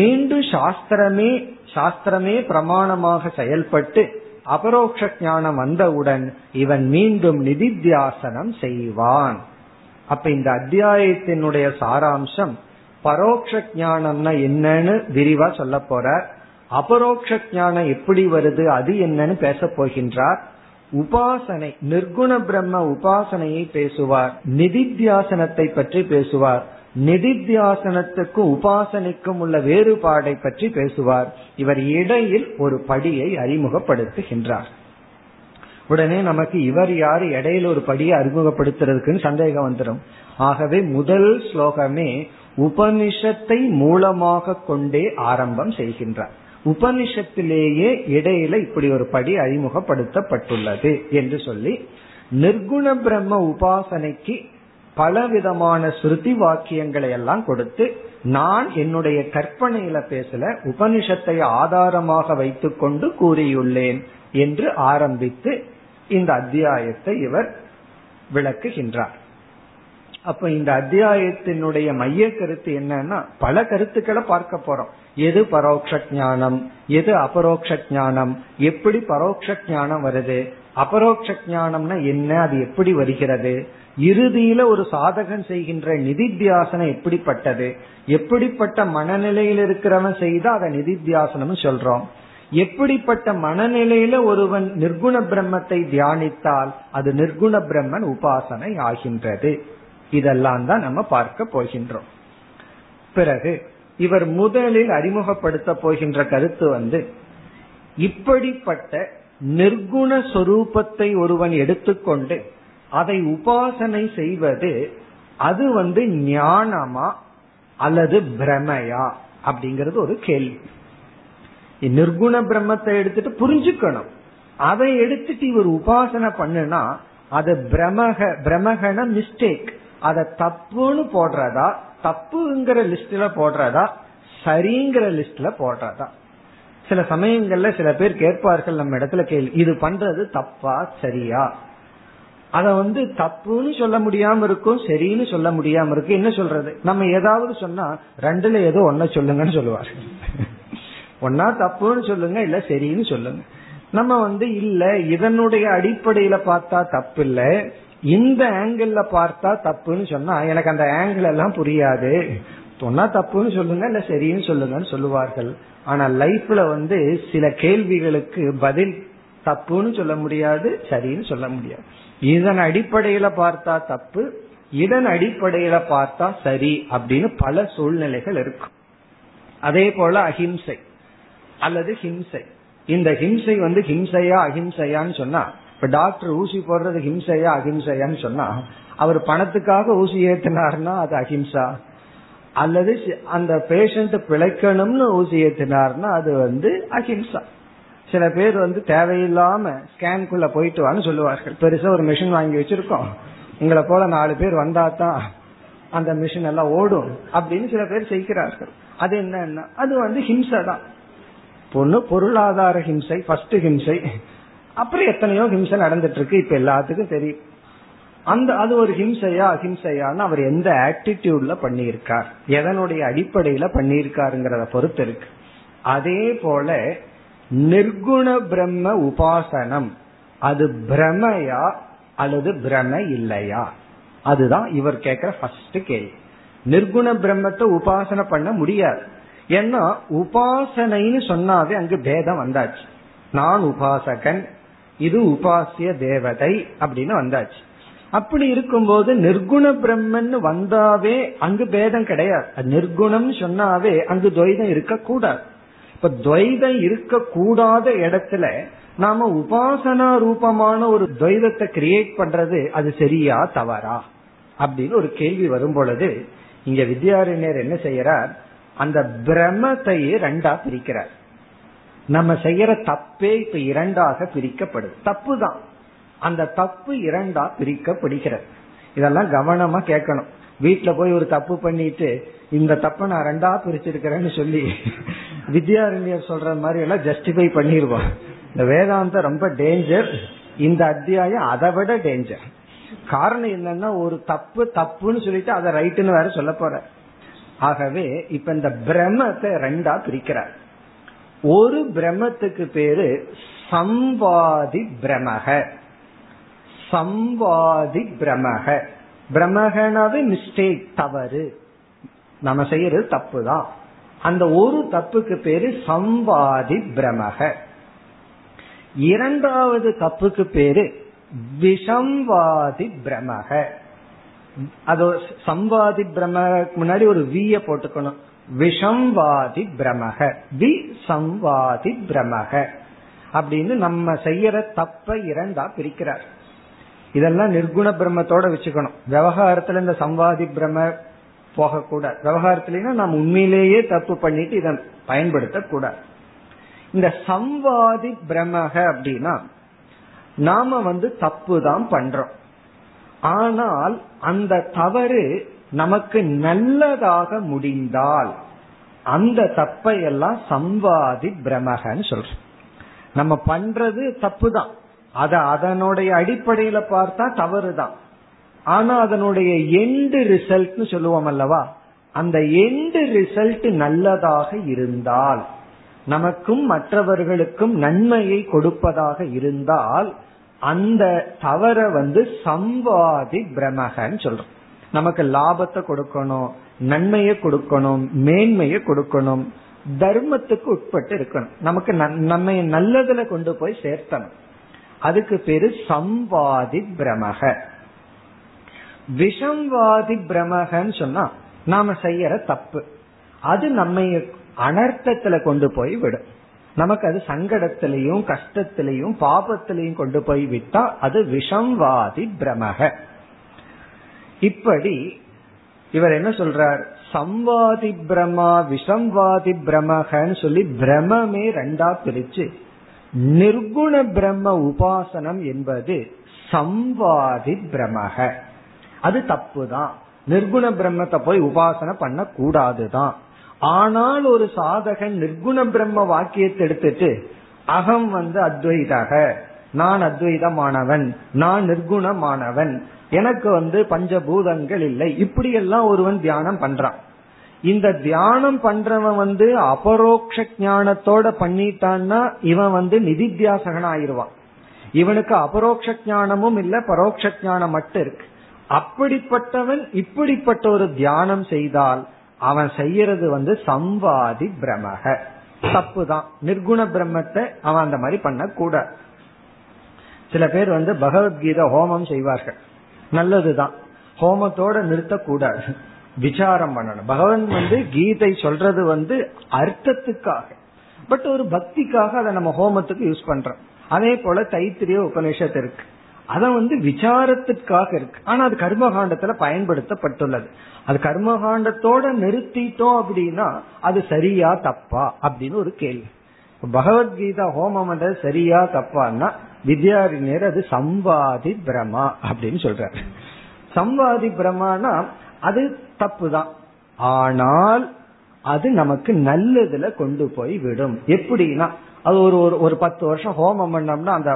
மீண்டும் சாஸ்திரமே பிரமாணமாக செயல்பட்டு அபரோக்ஷ ஞானம் வந்தவுடன் இவன் மீண்டும் நிதித்தியாசனம் செய்வான். அப்ப இந்த அத்தியாயத்தினுடைய சாராம்சம் பரோட்ச ஞானம்னா என்னன்னு விரிவா சொல்ல போறார். அபரோக்ஷ ஞானம் எப்படி வருது அது என்னன்னு பேச போகின்றார். உபாசனை நிர்குண பிரம்ம உபாசனையை பேசுவார், நிதித்தியாசனத்தை பற்றி பேசுவார், நிதித்தியாசனத்துக்கும் உபாசனைக்கும் உள்ள வேறுபாடை பற்றி பேசுவார். இவர் இடையில் ஒரு படியை அறிமுகப்படுத்துகின்றார். உடனே நமக்கு இவர் யாரு இடையில ஒரு படியை அறிமுகப்படுத்துறதுக்குன்னு சந்தேகம் வந்துடும். ஆகவே முதல் ஸ்லோகமே உபனிஷத்தை மூலமாக கொண்டே ஆரம்பம் செய்கின்றார். உபனிஷத்திலேயே இடையில இப்படி ஒரு படி அறிமுகப்படுத்தப்பட்டுள்ளது என்று சொல்லி நிர்குண பிரம்ம உபாசனைக்கு பலவிதமான ஸ்ருதி வாக்கியங்களை எல்லாம் கொடுத்து நான் என்னுடைய கற்பனையில பேசல, உபனிஷத்தை ஆதாரமாக வைத்துக் கொண்டு கூறியுள்ளேன் என்று ஆரம்பித்து இந்த அத்தியாயத்தை இவர் விளக்குகின்றார். அப்ப இந்த அத்தியாயத்தினுடைய மைய கருத்து என்னன்னா, பல கருத்துக்களை பார்க்க போறோம். எது பரோக்ஷ ஞானம், எது அபரோக்ஷ ஞானம், எப்படி பரோக்ஷ ஞானம் வருது, அபரோக்ஷ ஞானம்னா என்ன, அது எப்படி வருகிறது, இறுதியில ஒரு சாதகன் செய்கின்ற நிதித்தியாசனம் எப்படிப்பட்டது, எப்படிப்பட்ட மனநிலையில் இருக்கிறவன் செய்தா அதை நிதித்தியாசனம் சொல்றோம், எப்படிப்பட்ட மனநிலையில ஒருவன் நிர்குண பிரம்மத்தை தியானித்தால் அது நிர்குண பிரம்மன் உபாசனை ஆகின்றது. இதெல்லாம் தான் நம்ம பார்க்க போகின்றோம். பிறகு இவர் முதலில் அறிமுகப்படுத்த போகின்ற கருத்து வந்து, இப்படிப்பட்ட நிர்குண சொரூபத்தை ஒருவன் எடுத்துக்கொண்டு அதை உபாசனை செய்வது அது வந்து ஞானமா அல்லது பிரமையா அப்படிங்கறது ஒரு கேள்வி. நிர்குண பிரம்மத்தை எடுத்துட்டு புரிஞ்சுக்கணும், அதை எடுத்துட்டு இவர் உபாசனை பண்ணுனா அது பிரமகன மிஸ்டேக், அத தப்புன்னு போடுறதா, தப்புங்கிற லிஸ்ட்ல போடுறதா, சரிங்கிற லிஸ்ட்ல போடுறதா. சில சமயங்கள்ல சில பேர் கேட்பார்கள் நம்ம இடத்துல கேள்வி, இது பண்றது தப்பா சரியா? அத வந்து தப்புன்னு சொல்ல முடியாம இருக்கும், சரின்னு சொல்ல முடியாம இருக்கும். என்ன சொல்றது? நம்ம ஏதாவது சொன்னா ரெண்டுல ஏதோ ஒன்ன சொல்லுங்கன்னு சொல்லுவாரு. ஒன்னா தப்புன்னு சொல்லுங்க, இல்ல சரின்னு சொல்லுங்க. நம்ம வந்து இல்ல இதனுடைய அடிப்படையில பார்த்தா தப்பு இல்ல, இந்த ஆங்கிள் பார்த்தா தப்புன்னு சொன்னா எனக்கு அந்த ஆங்கிள் எல்லாம் புரியாது, சொன்னா தப்புன்னு சொல்லுங்க இல்ல சரின்னு சொல்லுங்கன்னு சொல்லுவார்கள். ஆனா லைஃப்ல வந்து சில கேள்விகளுக்கு பதில் தப்புன்னு சொல்ல முடியாது, சரின்னு சொல்ல முடியாது. இதன் அடிப்படையில பார்த்தா தப்பு, இதன் அடிப்படையில பார்த்தா சரி அப்படின்னு பல சூழ்நிலைகள் இருக்கும். அதே போல அஹிம்சை அல்லது ஹிம்சை, இந்த ஹிம்சை வந்து ஹிம்சையா அஹிம்சையான்னு சொன்னா, இப்ப டாக்டர் ஊசி போடுறது ஹிம்சையா அஹிம்சையான்னு சொன்னா, அவர் பணத்துக்காக ஊசி ஏத்தினார்னா அது அஹிம்சா, அல்லது அந்த பேஷண்ட் பிழைக்கணும்னு ஊசி ஏத்தினார்னா அது வந்து அஹிம்சா. சில பேர் வந்து தேவையில்லாம ஸ்கேனுக்குள்ள போயிட்டு வான்னு சொல்லுவார்கள். பெருசா ஒரு மிஷின் வாங்கி வச்சிருக்கோம், உங்களை போல நாலு பேர் வந்தா தான் அந்த மிஷின் எல்லாம் ஓடும் அப்படின்னு சில பேர் செய்கிறார்கள். அது என்னன்னா அது வந்து ஹிம்சை தான். பொண்ணு பொருளாதார ஹிம்சை, ஃபர்ஸ்ட் ஹிம்சை, அப்புறம் எத்தனையோ ஹிம்சை நடந்துட்டு இருக்கு, இப்ப எல்லாத்துக்கும் தெரியும். அந்த அது ஒரு ஹிம்சையா அஹிம்சையான்னு அவர் எந்த ஆட்டிடியூட்ல பண்ணியிருக்கார், எதனுடைய அடிப்படையில பண்ணியிருக்காருங்கிறத பொறுத்து இருக்கு. அதே போல நிர்குண பிரம்ம உபாசனம் அது பிரமையா அல்லது பிரமை இல்லையா, அதுதான் இவர் கேட்கிற ஃபர்ஸ்ட் கேள்வி. நிர்குண பிரம்மத்தை உபாசனை பண்ண முடியாது, ஏன்னா உபாசனைன்னு சொன்னாவே அங்கு பேதம் வந்தாச்சு. நான் உபாசகன், இது உபாசிய தேவதை அப்படின்னு வந்தாச்சு. அப்படி இருக்கும்போது நிர்குண பிரம்மன் வந்தாவே அங்கு பேதம் கிடையாது. நிர்குணம் சொன்னாவே அங்கு துவைதம் இருக்க கூடாது. இப்ப துவைதம் இருக்க கூடாத இடத்துல நாம உபாசனா ரூபமான ஒரு துவைதத்தை கிரியேட் பண்றது அது சரியா தவறா அப்படின்னு ஒரு கேள்வி வரும் பொழுது இங்க வித்யாரண்யர் என்ன செய்யறார், அந்த பிரமத்தையே ரெண்டா பிரிக்கிறார். நம்ம செய்யற தப்பே இப்ப இரண்டாக பிரிக்கப்படுது. தப்பு தான், அந்த தப்பு இரண்டா பிரிக்கப்படுகிறது. இதெல்லாம் கவனமா கேட்கணும். வீட்டுல போய் ஒரு தப்பு பண்ணிட்டு இந்த தப்ப நான் ரெண்டா பிரிச்சிருக்கிறேன்னு சொல்லி வித்யாரண்யர் சொல்ற மாதிரி எல்லாம் ஜஸ்டிஃபை பண்ணிடுவான். இந்த வேதாந்தம் ரொம்ப டேஞ்சர், இந்த அத்தியாயம் அதை விட டேஞ்சர். காரணம் என்னன்னா ஒரு தப்பு தப்புன்னு சொல்லிட்டு அதை ரைட்டுன்னு வேற சொல்ல போற. ஆகவே இப்ப இந்த பிரமத்தை ரெண்டா பிரிக்கிறார். ஒரு பிரமத்துக்கு பேரு சம்வாதி பிரமக. சம்வாதி பிரமக, பிரமகனாவே மிஸ்டேக், தவறு, நம்ம செய்யறது தப்பு தான். அந்த ஒரு தப்புக்கு பேரு சம்வாதி பிரமக. இரண்டாவது தப்புக்கு பேரு விஷம்வாதி பிரமக. அது சம்வாதி பிரமக்கு முன்னாடி ஒரு விய போட்டுக்கணும். விஷம்வாதி பிரமக, வி சம்வாதி பிரமக அப்படின்னு நம்ம செய்யற தப்ப இரண்டா பிரிக்கிறார். இதெல்லாம் நிர்குண பிரம்மத்தோட வச்சுக்கணும். விவகாரத்துல இந்த சம்வாதி பிரம போக கூடாது. விவகாரத்திலாம் நாம் உண்மையிலேயே தப்பு பண்ணிட்டு இதை பயன்படுத்த கூடாது. இந்த சம்வாதி பிரமக அப்படின்னா நாம வந்து தப்பு தான் பண்றோம், ஆனால் அந்த தவறு நமக்கு நல்லதாக முடிந்தால் அந்த தப்பை எல்லாம் சம்வாதி பிரமகன்னு சொல்றோம். நம்ம பண்றது தப்பு தான், அத அதனுடைய அடிப்படையில பார்த்தா தவறு தான், ஆனா அதனுடைய எண்டு ரிசல்ட் சொல்லுவோம் அல்லவா, அந்த எண்டு ரிசல்ட் நல்லதாக இருந்தால், நமக்கும் மற்றவர்களுக்கும் நன்மையை கொடுப்பதாக இருந்தால், அந்த தவற சம்வாதி பிரமகன்னு சொல்றோம். நமக்கு லாபத்தை கொடுக்கணும், நன்மையை கொடுக்கணும், மேன்மையை கொடுக்கணும், தர்மத்துக்கு உட்பட்டு இருக்கணும், நமக்கு நம்ம நல்லதுல கொண்டு போய் சேர்த்தணும். அதுக்கு பேரு சம்வாதி பிரமக. விஷம்வாதி பிரமகன்னு சொன்னா நாம செய்யற தப்பு, அது நம்ம அனர்த்தத்துல கொண்டு போய் விடும். நமக்கு அது சங்கடத்திலையும் கஷ்டத்திலையும் பாபத்திலையும் கொண்டு போய் விட்டா அது விஷம்வாதி பிரமக. இப்படி இவர் என்ன சொல்றார், சம்வாதி பிரமா விஷம்வாதி பிரமகன்னு சொல்லி பிரமே ரெண்டா பிரிச்சு, நிர்குண பிரம்ம உபாசனம் என்பது சம்வாதி பிரமக. அது தப்புதான், நிர்குண பிரம்மத்தை போய் உபாசனை பண்ண கூடாதுதான். ஆனால் ஒரு சாதகன் நிர்குண பிரம்ம வாக்கியத்தை எடுத்துட்டு அகம் அத்வைதாக, நான் அத்வைதமானவன், நான் நிர்குணமானவன், எனக்கு பஞ்சபூதங்கள் இல்லை, இப்படி எல்லாம் ஒருவன் தியானம் பண்றான். இந்த தியானம் பண்றவன் அபரோக்ஷ ஞானத்தோட பண்ணிட்டான்னா இவன் நிதித்தியாசகன் ஆயிடுவான். இவனுக்கு அபரோக்ஷ ஞானமும் இல்ல, பரோட்ச ஞானம் மட்டும் இருக்கு. அப்படிப்பட்டவன் இப்படிப்பட்ட ஒரு தியானம் செய்தால் அவன் செய்யறது சம்வாதி பிரமக, தப்புதான். நிர்குண பிரம்மத்தை அவன் அந்த மாதிரி பண்ண கூட. சில பேர் பகவத்கீதை ஹோமம் செய்வார்கள், நல்லதுதான், ஹோமத்தோட நிறுத்தக்கூடாது, விசாரம் பண்ணணும். பகவான் கீதை சொல்றது அர்த்தத்துக்காக, பட் ஒரு பக்திக்காக அதை நம்ம ஹோமத்துக்கு யூஸ் பண்றோம். அதே போல தைத்திரிய உபநிஷத்து இருக்கு, அத விசாரத்திற்காக இருக்கு, ஆனா அது கர்மகாண்டத்துல பயன்படுத்தப்பட்டுள்ளது. அது கர்மகாண்டத்தோட நிறுத்திட்டோம் அப்படின்னா அது சரியா தப்பா அப்படின்னு ஒரு கேள்வி. பகவத்கீதா ஹோமம் என்றது சரியா தப்பான்னா வித்யாரண்யர் அது சம்வாதி பிரமா அப்படின்னு சொல்றாரு. சம்வாதி பிரமானா அது தப்புதான், ஆனால் அது நமக்கு நல்லதுல கொண்டு போய் விடும். எப்படின்னா அது ஒரு ஒரு 10 வருஷம் ஹோமம் பண்ணோம்னா அந்த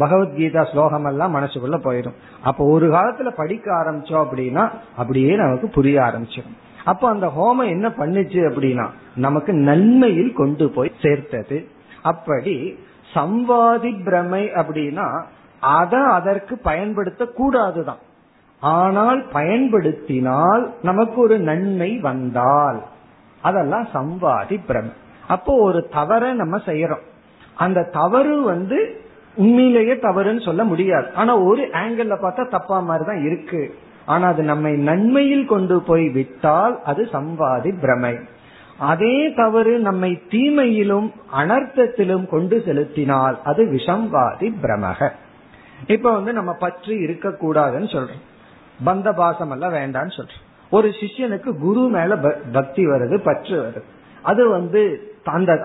பகவத்கீதா ஸ்லோகம் எல்லாம் மனசுக்குள்ள போயிடும். அப்போ ஒரு காலத்துல படிக்க ஆரம்பிச்சோம் அப்படின்னா அப்படியே நமக்கு புரிய ஆரம்பிச்சிடும். அப்ப அந்த ஹோமம் என்ன பண்ணுச்சு அப்படின்னா நமக்கு நன்மையில் கொண்டு போய் சேர்த்தது. அப்படி சம்வாதி பிரமை அப்படின்னா அதை அதற்கு பயன்படுத்த கூடாதுதான், ஆனால் பயன்படுத்தினால் நமக்கு ஒரு நன்மை வந்தால் அதெல்லாம் சம்வாதி பிரமை. அப்போ ஒரு தவறை நம்ம செய்யறோம், அந்த தவறு உண்மையிலேயே தவறுன்னு சொல்ல முடியாது, ஆனா ஒரு ஆங்கிள் பார்த்தா தப்பா மாதிரிதான் இருக்கு. ஆனா அது நம்மை நன்மையில் கொண்டு போய் விட்டால் அது சம்வாதி பிரமை. அதே தவறு நம்மை தீமையிலும் அனர்த்தத்திலும் கொண்டு செலுத்தினால் அது விஷம்வாதி பிரமக. இப்ப நம்ம பற்று இருக்க கூடாதுன்னு சொல்றோம், பந்த பாசம் எல்லாம் வேண்டான்னு சொல்றோம். ஒரு சிஷ்யனுக்கு குரு மேல பக்தி வருது, பற்று வருது, அது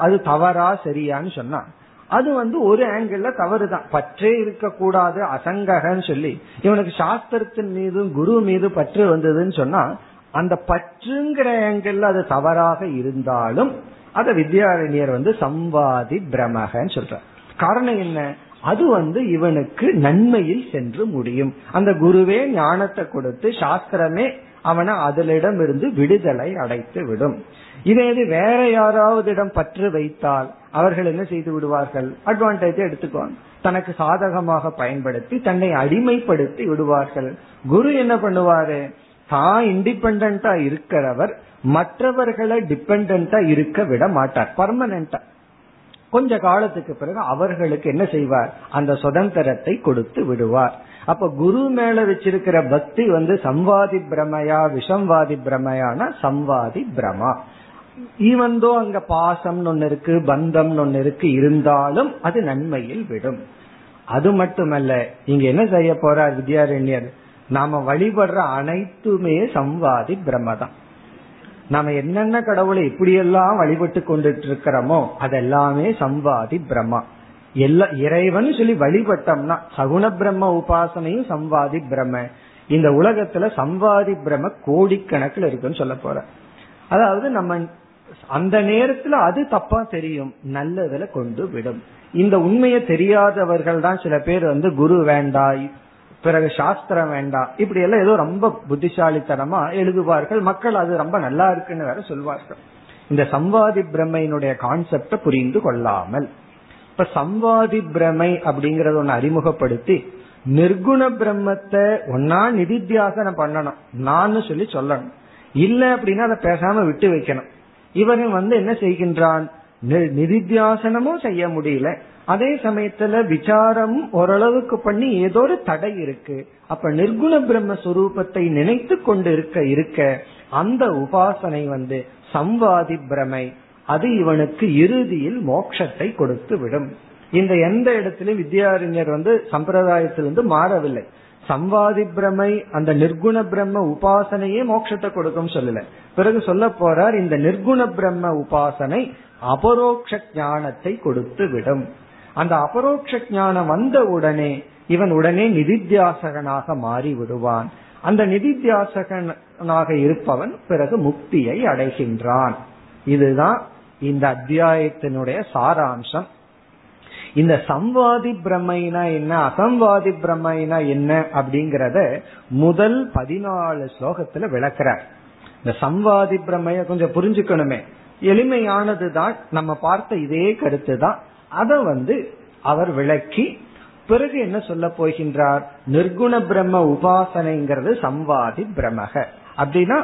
அது தவறா சரியான்னு சொன்னா அது ஒரு ஆங்கிள் தவறுதான். பற்றே இருக்க கூடாது அசங்ககன்னு சொல்லி இவனுக்கு சாஸ்திரத்தின் மீதும் குரு மீது பற்று வந்ததுன்னு சொன்னா அந்த பற்றுங்கிற ஆங்கிள் அது தவறாக இருந்தாலும் அதை வித்யாரண்யர் சம்வாதி பிரமகன்னு சொல்றார். காரணம் என்ன, அது இவனுக்கு நன்மையில் சென்று முடியும். அந்த குருவே ஞானத்தை கொடுத்து சாஸ்திரமே அவனை அதிலிடம் இருந்து விடுதலை அடைத்து விடும். இதே இது வேற யாராவது இடம் பற்று வைத்தால் அவர்கள் என்ன செய்து விடுவார்கள், அட்வான்டேஜ் எடுத்துக்குவாங்க, தனக்கு சாதகமாக பயன்படுத்தி தன்னை அடிமைப்படுத்தி விடுவார்கள். குரு என்ன பண்ணுவாரு, தான் இண்டிபெண்டா இருக்கிறவர், மற்றவர்களை டிபெண்டா இருக்க விட மாட்டார். பர்மனண்டா கொஞ்ச காலத்துக்கு பிறகு அவர்களுக்கு என்ன செய்வார், அந்த சுதந்திரத்தை கொடுத்து விடுவார். அப்ப குரு மேல வச்சிருக்கிற பக்தி சம்வாதி பிரமையா விஷம்வாதி பிரமையான சம்வாதி பிரமா. ஈவந்தோ அங்க பாசம் ஒன்னு இருக்கு, பந்தம் ஒன்னு இருக்கு, இருந்தாலும் அது நன்மையில் விடும். அது மட்டுமல்ல, இங்க என்ன செய்ய போறார் வித்யாரண்யர், நாம வழிபடுற அனைத்துமே சம்வாதி பிரம்ம தான். நாம என்னென்ன கடவுளை இப்படியெல்லாம் வழிபட்டு கொண்டுட்டு இருக்கிறோமோ அதெல்லாமே சம்வாதி பிரம்மா. எல்லா இறைவன் சொல்லி வழிபட்டோம்னா சகுண பிரம்ம உபாசனையும் சம்வாதி பிரம்ம. இந்த உலகத்துல சம்வாதி பிரம்ம கோடிக்கணக்கில் இருக்குன்னு சொல்ல போற. அதாவது நம்ம அந்த நேரத்துல அது தப்பா தெரியும், நல்லதுல கொண்டு விடும். இந்த உண்மையை தெரியாதவர்கள் தான் சில பேர் குரு வேண்டாய் பிறகு சாஸ்திரம் வேண்டாம், இப்படி எல்லாம் ஏதோ ரொம்ப புத்திசாலித்தனமா எழுதுவார்கள். மக்கள் அது ரொம்ப நல்லா இருக்குன்னு வேற சொல்வார்கள். இந்த சம்வாதி பிரமையினுடைய கான்செப்ட புரிந்து கொள்ளாமல் இப்ப சம்வாதி பிரமை அப்படிங்கறத ஒன்னு அறிமுகப்படுத்தி நிர்குண பிரம்மத்தை ஒன்னா நிதித்தியாசனம் பண்ணணும், நான் சொல்லி சொல்லணும், இல்ல அப்படின்னா அதை பேசாம விட்டு வைக்கணும். இவன் வந்து என்ன செய்கின்றான், நிதித்தியாசனமும் செய்ய முடியல, அதே சமயத்துல விசாரமும் ஓரளவுக்கு பண்ணி ஏதோ ஒரு தடை இருக்கு. அப்ப நிர்குண பிரம்ம சுரூபத்தை நினைத்து கொண்டு இருக்க இருக்க அந்த உபாசனை வந்து சம்வாதி பிரமை, அது இவனுக்கு இறுதியில் மோட்சத்தை கொடுத்து விடும். இந்த எந்த இடத்திலும் வித்யாரண்யர் வந்து சம்பிரதாயத்திலிருந்து மாறவில்லை. சம்வாதி பிரமை அந்த நிர்குண பிரம்ம உபாசனையே மோட்சத்தை கொடுக்கும் சொல்லல. பிறகு சொல்ல போறார், இந்த நிர்குண பிரம்ம உபாசனை அபரோக்ஷ ஞானத்தை கொடுத்து விடும். அந்த அபரோக்ஷ ஞானம் வந்த உடனே இவன் உடனே நிதித்தியாசகனாக மாறி விடுவான். அந்த நிதித்தியாசகனாக இருப்பவன் பிறகு முக்தியை அடைகின்றான். இதுதான் இந்த அத்தியாயத்தினுடைய சாராம்சம். இந்த சம்வாதி பிரமைனா என்ன, அசம்வாதி பிரமைனா என்ன அப்படிங்கறத முதல் 14 ஸ்லோகத்துல விளக்குறார். இந்த சம்வாதி பிரமைய கொஞ்சம் புரிஞ்சுக்கணுமே, எளிமையானதுதான், நம்ம பார்த்த இதே கருத்து தான். அத வந்து அவர் விளக்கி பிறகு என்ன சொல்ல போகின்றார், நிர்குண பிரம்ம உபாசனைங்கிறது சம்வாதி பிரமக அப்படின்னா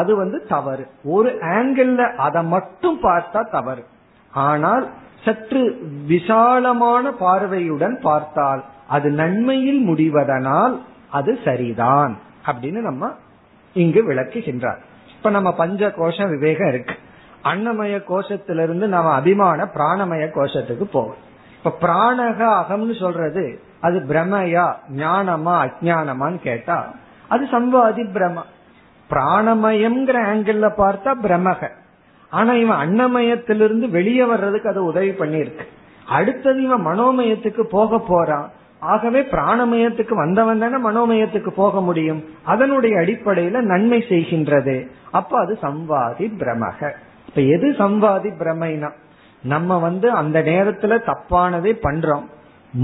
அது வந்து தவறு, ஒரு ஆங்கிள் அதை மட்டும் பார்த்தா தவறு. ஆனால் சற்று விசாலமான பார்வையுடன் பார்த்தால் அது நன்மையில் முடிவதனால் அது சரிதான் அப்படின்னு நம்ம இங்கு விளக்குகின்றார். இப்ப நம்ம பஞ்ச கோஷ விவேகம் இருக்கு, அன்னமய கோஷத்திலிருந்து நாம அபிமான பிராணமய கோஷத்துக்கு போவோம். இப்ப பிராணக அகம்னு சொல்றது அது பிரமையா ஞானமா அஜானமான்னு கேட்டா அது சம்வாதி பிரம. பிராணமயம்ங்கிற ஆங்கிள் பார்த்தா பிரமக, ஆனா இவன் அன்னமயத்திலிருந்து வெளியே வர்றதுக்கு அது உதவி பண்ணிருக்கு. அடுத்தது இவன் மனோமயத்துக்கு போக போறான். ஆகவே பிராணமயத்துக்கு வந்தவன் தானே மனோமயத்துக்கு போக முடியும், அதனுடைய அடிப்படையில நன்மை செய்கின்றது. அப்ப அது சம்வாதி பிரமக. இப்ப எது சம்வாதி பிரமைனா, நம்ம வந்து அந்த நேரத்துல தப்பானதை பண்றோம்,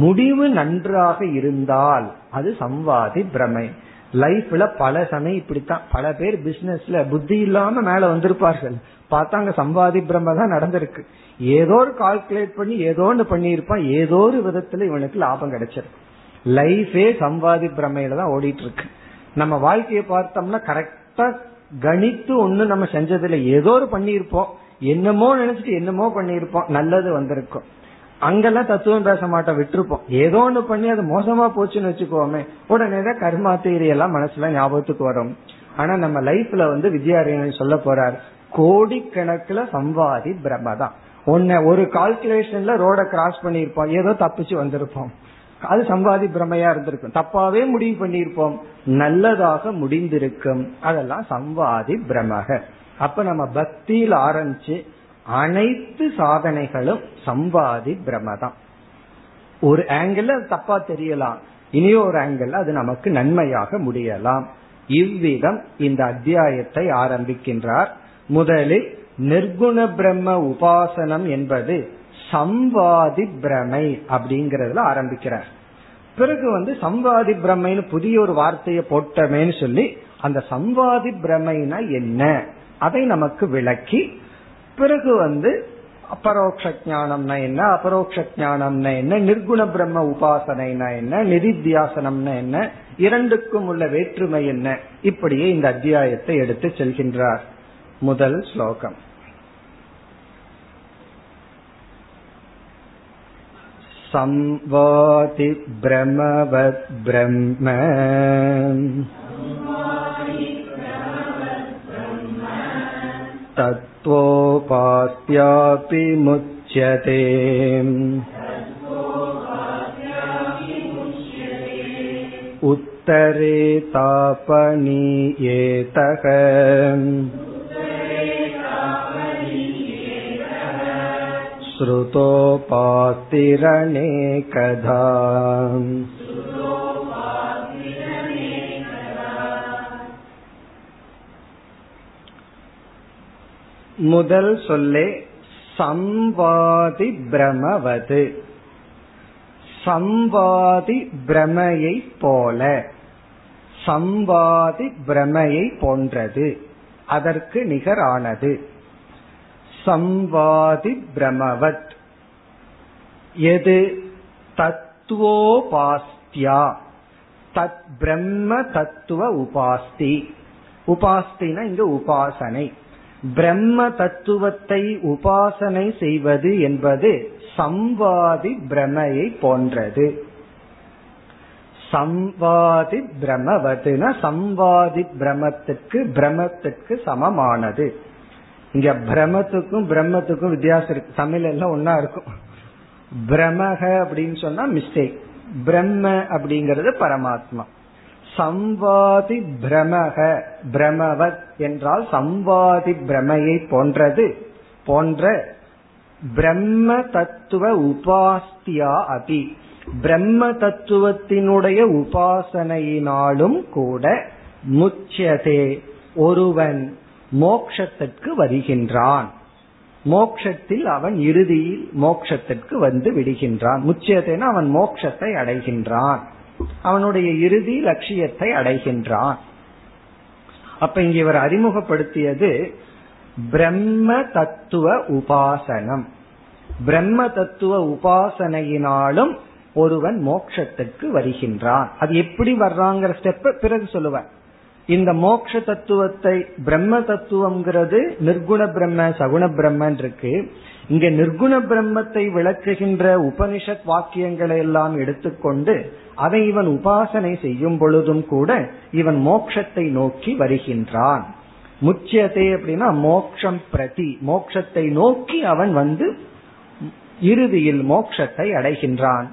முடிவு நன்றாக இருந்தால் அது சம்வாதி பிரமை. லைஃப்ல பல சமயம் இப்படித்தான், பல பேர் பிசினஸ்ல புத்தி இல்லாம மேல வந்திருப்பார்கள், பார்த்தாங்க சம்வாதி பிரம்ம தான் நடந்திருக்கு, ஏதோ ஒரு கால்குலேட் பண்ணி ஏதோ ஒன்று பண்ணியிருப்பான், ஏதோ ஒரு விதத்துல இவனுக்கு லாபம் கிடைச்சிருக்கு. லைஃபே சம்வாதி பிரமையில தான் ஓடிட்டு இருக்கு. நம்ம வாழ்க்கையை பார்த்தோம்னா கரெக்டா கணித்து ஒண்ணு நம்ம செஞ்சதுல ஏதோ ஒரு பண்ணியிருப்போம், என்னமோ நினைச்சிட்டு என்னமோ பண்ணியிருப்போம், நல்லது வந்திருக்கும். அங்கெல்லாம் தத்துவம் பேச மாட்டோம், விட்டுருப்போம். ஏதோ ஒண்ணு பண்ணி அது மோசமா போச்சுன்னு வச்சுக்கோமே, உடனேதான் கர்மா தியரி எல்லாம் மனசுல ஞாபகத்துக்கு வரும். ஆனா நம்ம லைஃப்ல வந்து வித்யாரண்யர் சொல்ல போறார், கோடிக்கணக்கில் சம்வாதி பிரம்ம தான். ஒன்ன ஒரு கால்குலேஷன்ல ரோட கிராஸ் பண்ணிருப்போம், ஏதோ தப்பிச்சு வந்திருப்போம், அது சம்வாதி பிரமையா இருந்திருக்கும். தப்பாவே முடிவு பண்ணிருப்போம், நல்லதாக முடிந்திருக்கும், அதெல்லாம் சம்வாதி பிரமக. அப்ப நம்ம பக்தியில் ஆரம்பிச்சு அனைத்து சாதனைகளும் சம்வாதி பிரம தான். ஒரு ஆங்கிள் தப்பா தெரியலாம், இனியோ ஒரு ஆங்கிள் அது நமக்கு நன்மையாக முடியலாம். இவ்விதம் இந்த அத்தியாயத்தை ஆரம்பிக்கின்றார். முதலில் நிர்குண பிரம்ம உபாசனம் என்பது சம்வாதி பிரமை அப்படிங்கறதுல ஆரம்பிக்கிறார். பிறகு வந்து சம்வாதி பிரமைன்னு புதிய ஒரு வார்த்தையை போட்டமேன்னு சொல்லி அந்த சம்வாதி பிரமைனா என்ன அதை நமக்கு விளக்கி பிறகு வந்து அபரோக்ஷ ஞானம்னா என்ன, அபரோக்ஷ ஞானம்னா என்ன, நிர்குண பிரம்ம உபாசனைனா என்ன, நிதித்தியாசனம்னா என்ன, இரண்டுக்கும் உள்ள வேற்றுமை என்ன, இப்படியே இந்த அத்தியாயத்தை எடுத்து செல்கின்றார். முதல் ஸ்லோகம் சம்வாதி பிரமவத் பிரம்ம தத்வோபாஸ்யாபி முச்யதே உத்தரே தாபனீயேதக ஸ்ருதோபாஸ்திரநேகதா. முதல் சொல்லே சம்வாதி பிரமவது. சம்வாதி பிரமையை போல, சம்வாதி பிரமையை போன்றது, அதற்கு நிகரானது. சம்வாதி பிரமவத், எது தத்துவோபாஸ்தியா, தத் பிரம்ம தத்துவ உபாஸ்தி. உபாஸ்தினா இங்கு உபாசனை, பிரம்ம தத்துவத்தை உபாசனை செய்வது என்பது சம்வாதி பிரமையை போன்றது. சம்வாதி பிரமவதுனா சம்வாதி பிரமத்துக்கு, பிரமத்துக்கு சமமானது. இங்க பிரமத்துக்கும் பிரம்மத்துக்கும் வித்தியாசம் இருக்கு, தமிழ் எல்லாம் ஒன்னா இருக்கும். பிரமக அப்படின்னு சொன்னா மிஸ்டேக், பிரம்ம அப்படிங்கிறது பரமாத்மா. சம்வாதி பிரமக பிரமவத் என்றால் சம்வாதி பிரமையை போன்றது, போன்ற பிரம்ம தத்துவ உபாஸ்தியா அபி, பிரம்ம தத்துவத்தினுடைய உபாசனையினாலும் கூட முச்சதே ஒருவன் மோக்ஷத்திற்கு வருகின்றான். மோக்ஷத்தில் அவன் இறுதியில் மோக்ஷத்திற்கு வந்து விடுகின்றான். முச்சதேனா அவன் மோக்ஷத்தை அடைகின்றான், அவனுடைய இறுதி லட்சியத்தை அடைகின்றான். அப்ப இங்க இவர் அறிமுகப்படுத்தியது பிரம்ம தத்துவ உபாசனம். பிரம்ம தத்துவ உபாசனையினாலும் ஒருவன் மோட்சத்திற்கு வருகின்றான். அது எப்படி வர்றாங்கிற ஸ்டெப் பிறகு சொல்லுவார். இந்த மோட்ச தத்துவத்தை, பிரம்ம தத்துவம்ங்கிறது நிர்குண பிரம்ம சகுண பிரம்மன் இருக்கு. இங்க நிர்குண பிரம்மத்தை விளக்குகின்ற உபனிஷத் வாக்கியங்களை எல்லாம் எடுத்துக்கொண்டு அதை இவன் உபாசனை செய்யும் பொழுதும் கூட இவன் மோட்சத்தை நோக்கி வருகின்றான். முச்சதே அப்படின்னா மோட்சம் பிரதி, மோட்சத்தை நோக்கி அவன் வந்து இறுதியில் மோட்சத்தை அடைகின்றான்.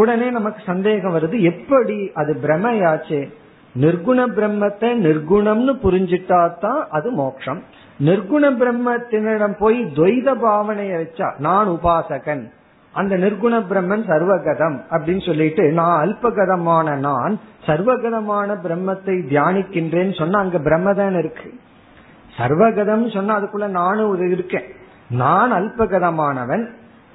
உடனே நமக்கு சந்தேகம் வருது, எப்படி அது பிரமையாச்சு? நிர்குண பிரம்மத்தை நிர்குணம்னு புரிஞ்சிட்டா தான் அது மோட்சம். நிர்குண பிரம்மத்தினிடம் போய் துவைத பாவனைய வச்சா, நான் உபாசகன், அந்த நிர்குண பிரம்மன் சர்வகதம் அப்படின்னு சொல்லிட்டு நான் அல்பகதமான நான் சர்வகதமான பிரம்மத்தை தியானிக்கின்றேன்னு சொன்னா அங்க பிரம்மதான் இருக்கு. சர்வகதம் சொன்னா அதுக்குள்ள நானும் இருக்கேன். நான் அல்பகதமானவன்,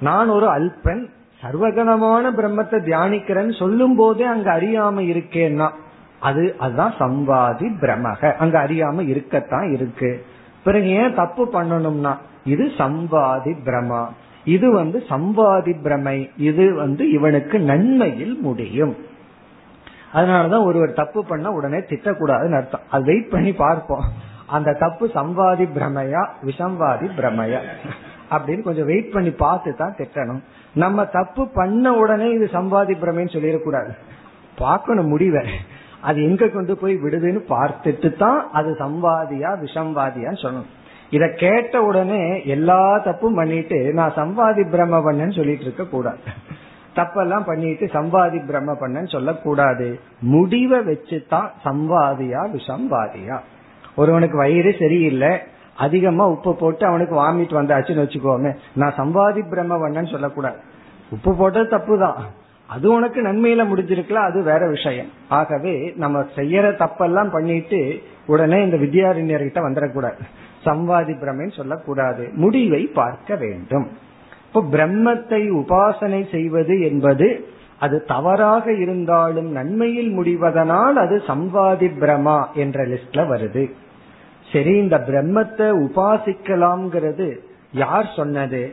நான் ஒரு அல்பன், சர்வகதமான பிரம்மத்தை தியானிக்கிறேன்னு சொல்லும் போதே அங்க அறியாம இருக்கேன்னா அது அதுதான் சம்வாதி பிரமக. அங்க அறியாம இருக்கத்தான் இருக்கு. பிறகு ஏன் தப்பு பண்ணணும்னா இது சம்வாதி பிரமா, இது வந்து சம்வாதி பிரமை, இது வந்து இவனுக்கு நன்மையில் முடியும். அதனாலதான் ஒருவர் தப்பு பண்ண உடனே திட்டக்கூடாதுன்னு அர்த்தம். அது வெயிட் பண்ணி பார்ப்போம், அந்த தப்பு சம்வாதி பிரமையா விசம்வாதி பிரமையா அப்படின்னு கொஞ்சம் வெயிட் பண்ணி பார்த்து தான் திட்டணும். நம்ம தப்பு பண்ண உடனே இது சம்வாதி பிரமைன்னு சொல்லிடக்கூடாது, பார்க்கணும் முடிவை அது எங்க கொண்டு போய் விடுதுன்னு பார்த்துட்டு தான் அது சம்வாதியா விஷம்வாதியான்னு சொல்லணும். இத கேட்ட உடனே எல்லா தப்பும் பண்ணிட்டு நான் சம்வாதி பிரம்ம பண்ணன்னு சொல்லிட்டு இருக்க கூடாது. தப்பெல்லாம் பண்ணிட்டு சம்வாதி பிரம்ம பண்ணன்னு சொல்லக்கூடாது. முடிவை வச்சுதான் சம்வாதியா விஷம்வாதியா. ஒருவனுக்கு வயிறு சரியில்லை, அதிகமா உப்பு போட்டு அவனுக்கு வாமிட் வந்தாச்சுன்னு வச்சுக்கோமே, நான் சம்வாதி பிரம்ம பண்ணன்னு சொல்லக்கூடாது. உப்பு போட்டது தப்புதான், அது உனக்கு நன்மையில முடிஞ்சிருக்கலாம், அது வேற விஷயம். ஆகவே நம்ம செய்யற தப்பெல்லாம் பண்ணிட்டு உடனே இந்த வித்யாரண்யர்கிட்ட வந்துடக்கூடாது, சம்வாதி பிரமைன்னு சொல்லக்கூடாது. முடிவை பார்க்க வேண்டும். இப்போ பிரம்மத்தை உபாசனை செய்வது என்பது அது தவறாக இருந்தாலும் நன்மையில் முடிவதனால் அது சம்வாதி பிரமா என்ற லிஸ்ட்ல வருது. சரி, இந்த பிரம்மத்தை உபாசிக்கலாம்ங்கிறது யார் சொன்னது?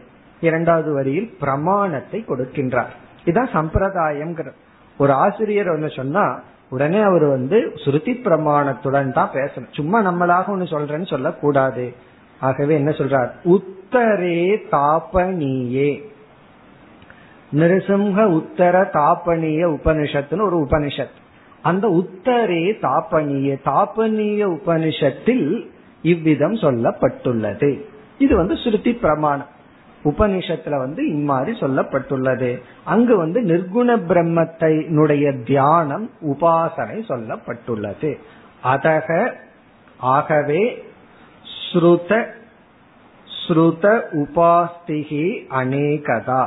இரண்டாவது வரியில் பிரமாணத்தை கொடுக்கின்றார். இதான் சம்பிரதாயம். ஒரு ஆசிரியர் ஒண்ணு சொன்னா உடனே அவர் வந்து சுருதி பிரமாணத்துடன் தான் பேசணும், சும்மா நம்மளாக ஒண்ணு சொல்றேன்னு சொல்லக்கூடாது. ஆகவே என்ன சொல்றார்? உத்தரே தாபனியே, நிருசிம்ஹ உத்தர தாபனிய உபனிஷத்துன்னு ஒரு உபனிஷத். அந்த உத்தரே தாபனிய தாபனிய உபனிஷத்தில் இவ்விதம் சொல்லப்பட்டுள்ளது. இது வந்து சுருதி பிரமாணம். உபனிஷத்துல வந்து இம்மாதிரி சொல்லப்பட்டுள்ளது. அங்கு வந்து நிர்குண பிரம்மத்தை தியானம் உபாசனை சொல்லப்பட்டுள்ளது. ஆகவே ஸ்ருத ஸ்ருத உபாஸ்திகி அநேகதா,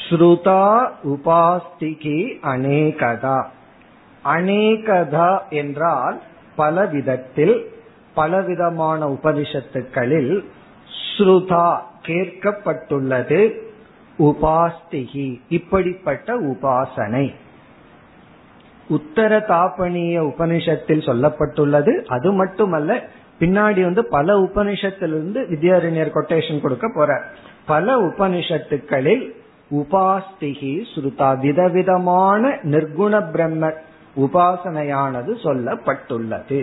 ஸ்ருதா உபாஸ்திகி அநேகதா. அநேகதா என்றால் பலவிதத்தில், பலவிதமான உபனிஷத்துக்களில், ஸ்ருதா கேட்கப்பட்டுள்ளது, உபாஸ்திகி, இப்படிப்பட்ட உபாசனை உத்தர தாபனிய உபனிஷத்தில் சொல்லப்பட்டுள்ளது. அது மட்டுமல்ல, பின்னாடி பல உபனிஷத்திலிருந்து வித்யாரண்யர் கொட்டேஷன் கொடுக்க போற. பல உபனிஷத்துக்களில் உபாஸ்திகி ஸ்ருதா விதவிதமான நிர்குண பிரம்ம உபாசனையானது சொல்லப்பட்டுள்ளது.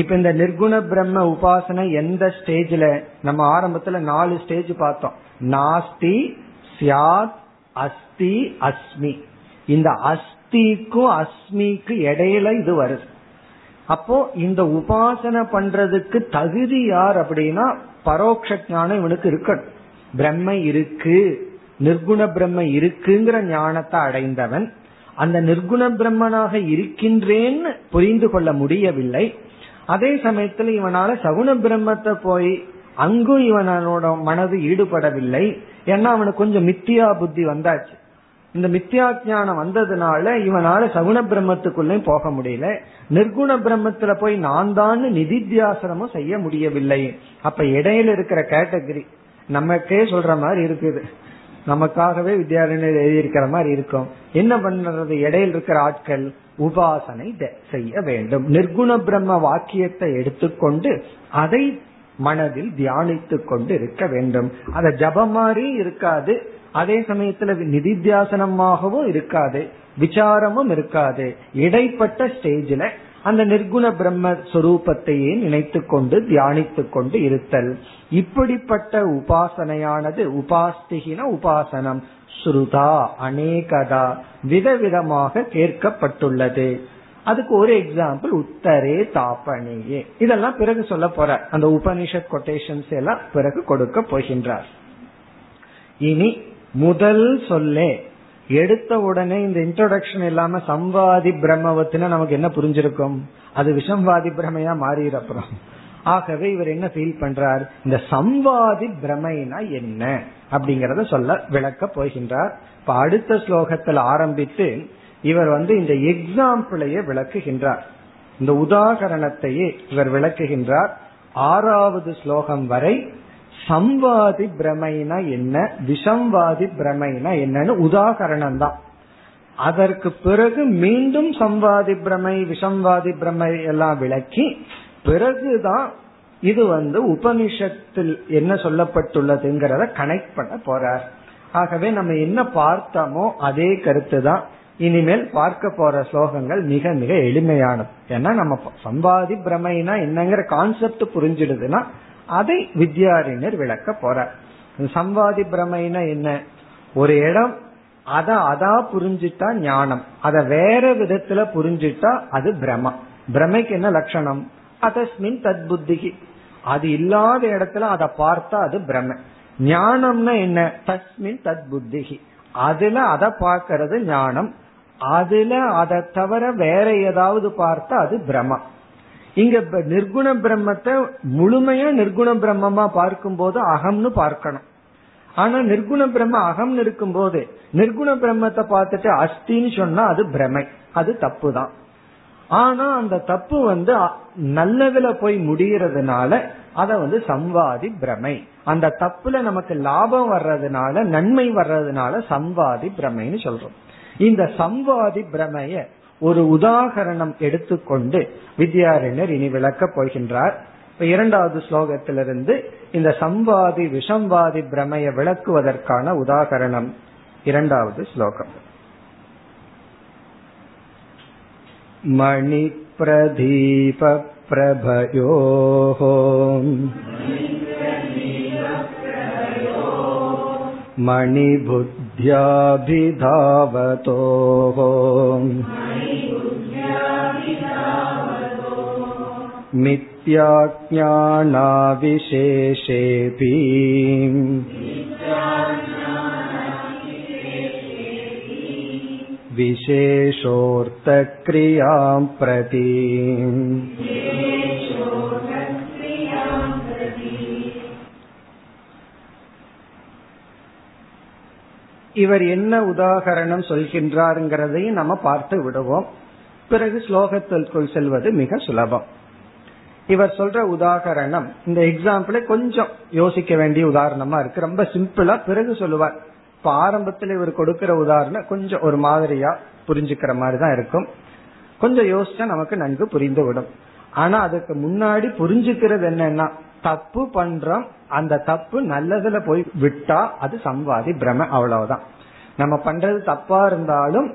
இப்ப இந்த நிர்குண பிரம்ம உபாசனை எந்த ஸ்டேஜ்ல, நம்ம ஆரம்பத்துல 4 ஸ்டேஜ் பார்த்தோம். நாஸ்தி, ஸ்யாத், அஸ்தி, அஸ்மி. இந்த அஸ்திக்கும் அஸ்மிக்கு இடையில இது வருது. அப்போ இந்த உபாசனை பண்றதுக்கு தகுதி யார் அப்படின்னா, பரோட்ச ஞானம் இவனுக்கு இருக்கணும். பிரம்ம இருக்கு, நிர்குண பிரம்ம இருக்குங்கிற ஞானத்தை அடைந்தவன். அந்த நிர்குண பிரம்மனாக இருக்கின்றேன்னு புரிந்து கொள்ள முடியவில்லை. அதே சமயத்துல இவனால சகுண பிரம்மத்தை போய் அங்கும் இவனோட மனது ஈடுபடவில்லை. ஏன்னா அவனுக்கு கொஞ்சம் மித்தியா புத்தி வந்தாச்சு. இந்த மித்தியா ஞானம் வந்ததுனால இவனால சகுண பிரம்மத்துக்குள்ளயும் போக முடியல. நிர்குண பிரம்மத்துல போய் நான் தான் நிதித்தியாசனமும் செய்ய முடியவில்லை. அப்ப இடையில இருக்கிற கேட்டகரி நமக்கே சொல்ற மாதிரி இருக்குது, நமக்காகவே வித்யாரண்யர் எழுதியிருக்கிற மாதிரி இருக்கும். என்ன பண்றது, இடையில் இருக்கிற ஆட்கள் உபாசனை செய்ய வேண்டும். நிர்குண பிரம்ம வாக்கியத்தை எடுத்துக்கொண்டு அதை மனதில் தியானித்து கொண்டு இருக்க வேண்டும். அத ஜபம் மாதிரி இருக்காது, அதே சமயத்துல நிதித்தியாசனமாகவும் இருக்காது, விசாரமும் இருக்காது. இடைப்பட்ட ஸ்டேஜ்ல அந்த நிர்குண பிரம்ம சொரூபத்தையே நினைத்து கொண்டு தியானித்து கொண்டு இருத்தல். இப்படிப்பட்ட உபாசனையானது உபாஸ்திகின உபாசனம் ஸ்ருதா அநேகதா விதவிதமாக கேட்கப்பட்டுள்ளது. அதுக்கு ஒரு எக்ஸாம்பிள் உத்தரே தாபனியே. இதெல்லாம் பிறகு சொல்ல போற, அந்த உபனிஷத் கொட்டேஷன்ஸ் எல்லாம் பிறகு கொடுக்க போகின்றார். இனி முதல் சொல்லே எடுத்த உடனே இந்த இன்ட்ரோடக்ஷன் இல்லாம சம்வாதி பிரம்மவத்தினா நமக்கு என்ன புரிஞ்சிருக்கும், அது விஷம்வாதி பிரமையா மாறிடுறோம். ஆகவே இவர் என்ன ஃபீல் பண்றார், இந்த சம்வாதி பிரமைனா என்ன அப்படிங்கறத சொல்ல விளக்க போகின்றார். இப்ப அடுத்த ஸ்லோகத்தில் ஆரம்பித்து இவர் இந்த எக்ஸாம்பிளையே விளக்குகின்றார், இந்த உதாகரணத்தையே இவர் விளக்குகின்றார். 6வது ஸ்லோகம் வரை சம்வாதி பிரமைனா என்ன, விஷம்வாதி பிரமைனா என்னன்னு உதாகரணம் தான். அதற்கு பிறகு மீண்டும் சம்வாதி பிரமை விஷம்வாதி பிரமை எல்லாம் விளக்கி பிறகுதான் இது உபனிஷத்தில் என்ன சொல்லப்பட்டுள்ளதுங்கிறத கனெக்ட் பண்ண போறார். ஆகவே நம்ம என்ன பார்த்தோமோ அதே கருத்து தான் இனிமேல் பார்க்க போற ஸ்லோகங்கள் மிக மிக எளிமையானது. ஏன்னா நம்ம சம்வாதி பிரமைனா என்னங்கிற கான்செப்ட் புரிஞ்சிடுதுன்னா அதை வித்யாரண்யர் விளக்க போறார். சம்வாதி பிரமைனா என்ன, ஒரு இடம் அத அதா புரிஞ்சிட்டா ஞானம், அத வேற விதத்துல புரிஞ்சிட்டா அது பிரம. பிரமைக்கு என்ன லட்சணம், அதஸ்மின் தத் புத்திகி, அது இல்லாத இடத்துல அதை பார்த்தா அது பிரம. ஞானம்னா என்ன, தஸ்மின் தத் புத்திகி, அதுல அதை பார்க்கறது ஞானம், அதுல அதை தவிர வேற ஏதாவது பார்த்தா அது பிரம. இங்க நிர்குண பிரம்மத்தை முழுமையா நிர்குண பிரம்மமா பார்க்கும் போது அகம்னு பார்க்கணும். ஆனா நிர்குண பிரம்ம அகம்னு இருக்கும் போது நிர்குண பிரம்மத்தை பார்த்துட்டு அஸ்தின்னு சொன்னா அது பிரமை, அது தப்பு தான். ஆனா அந்த தப்பு நல்லதுல போய் முடியறதுனால அத சம்வாதி பிரமை. அந்த தப்புல நமக்கு லாபம் வர்றதுனால, நன்மை வர்றதுனால சம்வாதி பிரமைன்னு சொல்றோம். இந்த சம்வாதி பிரமைய ஒரு உதாகரணம் எடுத்துக்கொண்டு வித்யாரண்யர் இனி விளக்க போகின்றார். இப்ப 2வது ஸ்லோகத்திலிருந்து இந்த சம்வாதி விஷம்வாதி பிரமையை விளக்குவதற்கான உதாகரணம் 2வது ஸ்லோகம். மணி பிரதீப பிரபயோ மணி புத்யாபிதாவதோ மித்யா ஞானாவிசேஷேபி விசேஷோர்த்தக்ரியாம் பிரதி. இவர் என்ன உதாகரணம் சொல்கின்றார்ங்கிறதையும் நம்ம பார்த்து விடுவோம், பிறகு ஸ்லோகத்திற்குள் செல்வது மிக சுலபம். இவர் சொல்ற உதாரணம், இந்த எக்ஸாம்பிள் கொஞ்சம் யோசிக்க வேண்டிய உதாரணமா இருக்கு. ரொம்ப சிம்பிளா பிறகு சொல்லுவார். இப்ப ஆரம்பத்துல இவர் கொடுக்கிற உதாரணம் கொஞ்சம் ஒரு மாதிரியா புரிஞ்சுக்கிற மாதிரிதான் இருக்கும். கொஞ்சம் யோசிச்சா நமக்கு நன்கு புரிந்து விடும். ஆனா அதுக்கு முன்னாடி புரிஞ்சுக்கிறது என்னன்னா, தப்பு பண்றோம், அந்த தப்பு நல்லதுல போய் விட்டா அது சம்வாதி பிரம. அவ்வளவுதான். நம்ம பண்றது தப்பா இருந்தாலும்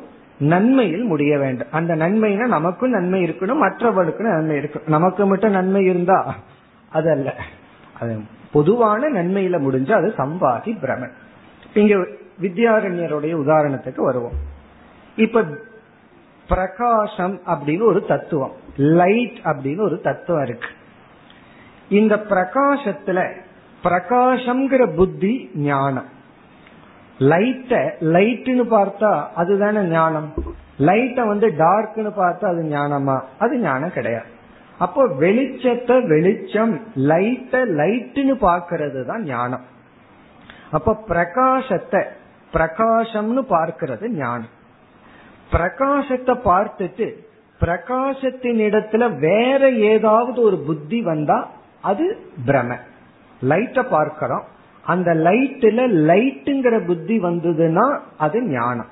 நன்மையில் முடிய வேண்டும். அந்த நன்மைனா நமக்கும் நன்மை இருக்கணும், மற்றவர்களுக்கும் நன்மை இருக்கணும். நமக்கு மட்டும் நன்மை இருந்தா அதல்ல, அது பொதுவான நன்மையில முடிஞ்சா அது சம்வாதி பிரம. இங்க வித்யாரண்யருடைய உதாரணத்துக்கு வருவோம். இப்ப பிரகாசம் அப்படின்னு ஒரு தத்துவம், லைட் அப்படின்னு ஒரு தத்துவம் இருக்கு. இந்த பிரகாசத்துல பிரகாசம்ங்கிற புத்தி ஞானம். லைட்ட லைட்னு பார்த்தா அதுதானே ஞானம். லைட்ட வந்து டார்க்னு பார்த்தா அது ஞானமா? அது ஞானம் கிடையாது. அப்போ வெளிச்சத்தை வெளிச்சம், லைட்ட லைட்னு பார்க்கறது தான் ஞானம். அப்ப பிரகாசத்தை பிரகாசம்னு பார்க்கறது ஞானம். பிரகாசத்தை பார்த்துட்டு பிரகாசத்தின் இடத்துல வேற ஏதாவது ஒரு புத்தி வந்தா அது பிரம. லைட்ட பார்க்கிறோம், அந்த லைட்ல லைட்டுங்கிற புத்தி வந்ததுன்னா அது ஞானம்.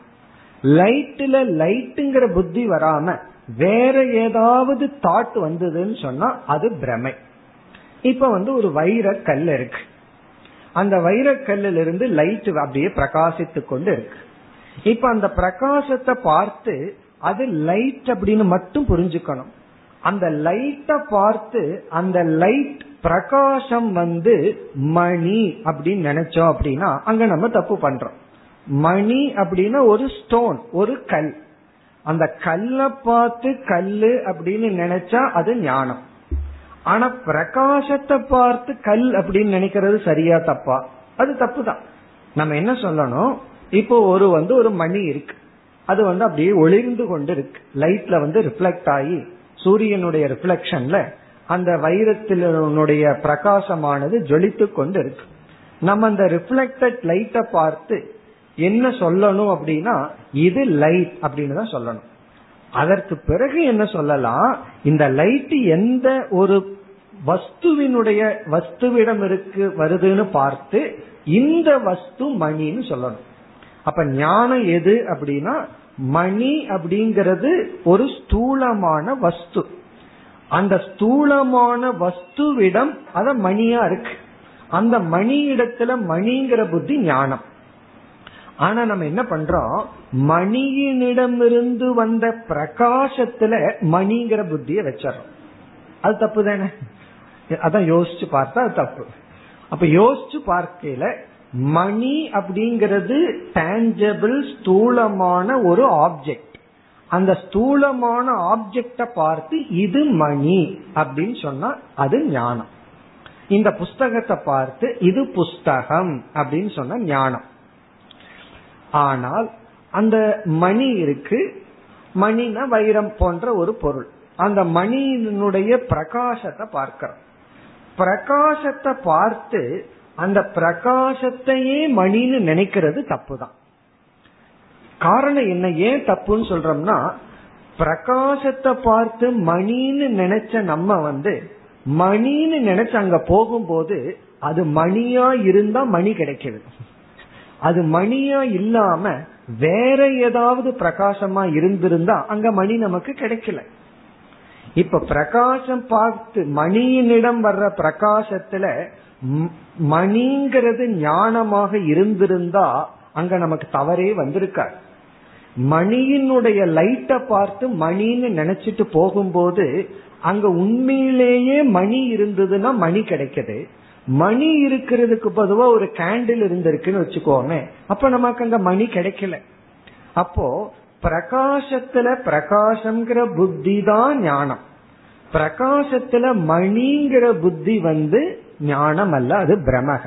லைட்ல லைட்டுங்கிற புத்தி வராம வேற ஏதாவது தாட் வந்ததுன்னு சொன்னா அது பிரமை. இப்ப வந்து ஒரு வைரக்கல் இருக்கு. அந்த வைரக்கல்லில் இருந்து லைட் அப்படியே பிரகாசித்து கொண்டு இருக்கு. இப்ப அந்த பிரகாசத்தை பார்த்து அது லைட் அப்படின்னு மட்டும் புரிஞ்சுக்கணும். அந்த லைட்டை பார்த்து அந்த லைட் பிரகாசம் வந்து மணி அப்படின்னு நினைச்சோம் அப்படின்னா அங்க நம்ம தப்பு பண்றோம். மணி அப்படின்னா ஒரு ஸ்டோன், ஒரு கல். அந்த கல்லை பார்த்து கல்லு அப்படின்னு நினைச்சா அது ஞானம். ஆனா பிரகாசத்தை பார்த்து கல் அப்படின்னு நினைக்கிறது சரியா தப்பா? அது தப்பு தான். நம்ம என்ன சொல்லணும், இப்போ ஒரு மணி இருக்கு, அது வந்து அப்படியே ஒளிர்ந்து கொண்டு இருக்கு. லைட்ல வந்து ரிஃப்ளெக்ட் ஆகி சூரியனுடைய ரிஃப்ளெக்ஷன்ல அந்த வைரத்தினுடைய பிரகாசமானது ஜொலித்து கொண்டு இருக்கு. நம்ம அந்த ரிஃப்ளெக்டட் லைட்டை பார்த்து என்ன சொல்லணும் அப்படின்னா இது லைட் அப்படின்னு தான் சொல்லணும். அதற்கு பிறகு என்ன சொல்லலாம், இந்த லைட் எந்த ஒரு வஸ்துவிடம் இருக்கு வருதுன்னு பார்த்து இந்த வஸ்து மணின்னு சொல்லணும். அப்ப ஞானம் எது அப்படின்னா, மணி அப்படிங்கிறது ஒரு ஸ்தூலமான வஸ்து, அந்த ஸ்தூலமான வஸ்துவிடம் அத மணியா இருக்கு. அந்த மணி இடத்துல மணிங்கிற புத்தி ஞானம். ஆனா நம்ம என்ன பண்றோம், மணியினிடமிருந்து வந்த பிரகாசத்துல மணிங்கிற புத்திய வச்சிடறோம். அது தப்பு தானே? அதான் யோசிச்சு பார்த்தா அது தப்பு. அப்ப யோசிச்சு பார்க்கல, மணி அப்படிங்கிறது டேஞ்சபிள் ஸ்தூலமான ஒரு ஆப்ஜெக்ட். அந்த ஸ்தூலமான ஆப்ஜெக்ட பார்த்து இது மணி அப்படின்னு சொன்னா அது ஞானம். இந்த புஸ்தகத்தை பார்த்து இது புஸ்தகம் அப்படின்னு சொன்னா ஞானம். ஆனால் அந்த மணி இருக்கு, மணினா வைரம் போன்ற ஒரு பொருள். அந்த மணியினுடைய பிரகாசத்தை பார்க்கிறோம். பிரகாசத்தை பார்த்து அந்த பிரகாசத்தையே மணின்னு நினைக்கிறது தப்புதான். காரணம் என்ன, ஏன் தப்புன்னு சொல்றோம்னா, பிரகாசத்தை பார்த்து மணின்னு நினைச்ச நம்ம வந்து மணின்னு நினைச்ச அங்க போகும்போது அது மணியா இருந்தா மணி கிடைக்குது. அது மணியா இல்லாம வேற ஏதாவது பிரகாசமா இருந்திருந்தா அங்க மணி நமக்கு கிடைக்கல. இப்ப பிரகாசம் பார்த்து மணியினிடம் வர்ற பிரகாசத்துல மணிங்கிறது ஞானமாக இருந்திருந்தா அங்க நமக்கு தவறே வந்திருக்காரு. மணியினுடைய லைட்டை பார்த்து மணின்னு நினைச்சிட்டு போகும்போது அங்க உண்மையிலேயே மணி இருந்ததுன்னா மணி கிடைக்குது. மணி இருக்கிறதுக்கு பொதுவா ஒரு கேண்டில் இருந்திருக்குன்னு வச்சுக்கோமே, அப்ப நமக்கு அங்க மணி கிடைக்கல. அப்போ பிரகாசத்துல பிரகாசம்ங்கிற புத்தி தான் ஞானம். பிரகாசத்துல மணிங்கிற புத்தி வந்து ஞானம் அல்ல, அது பிரமக.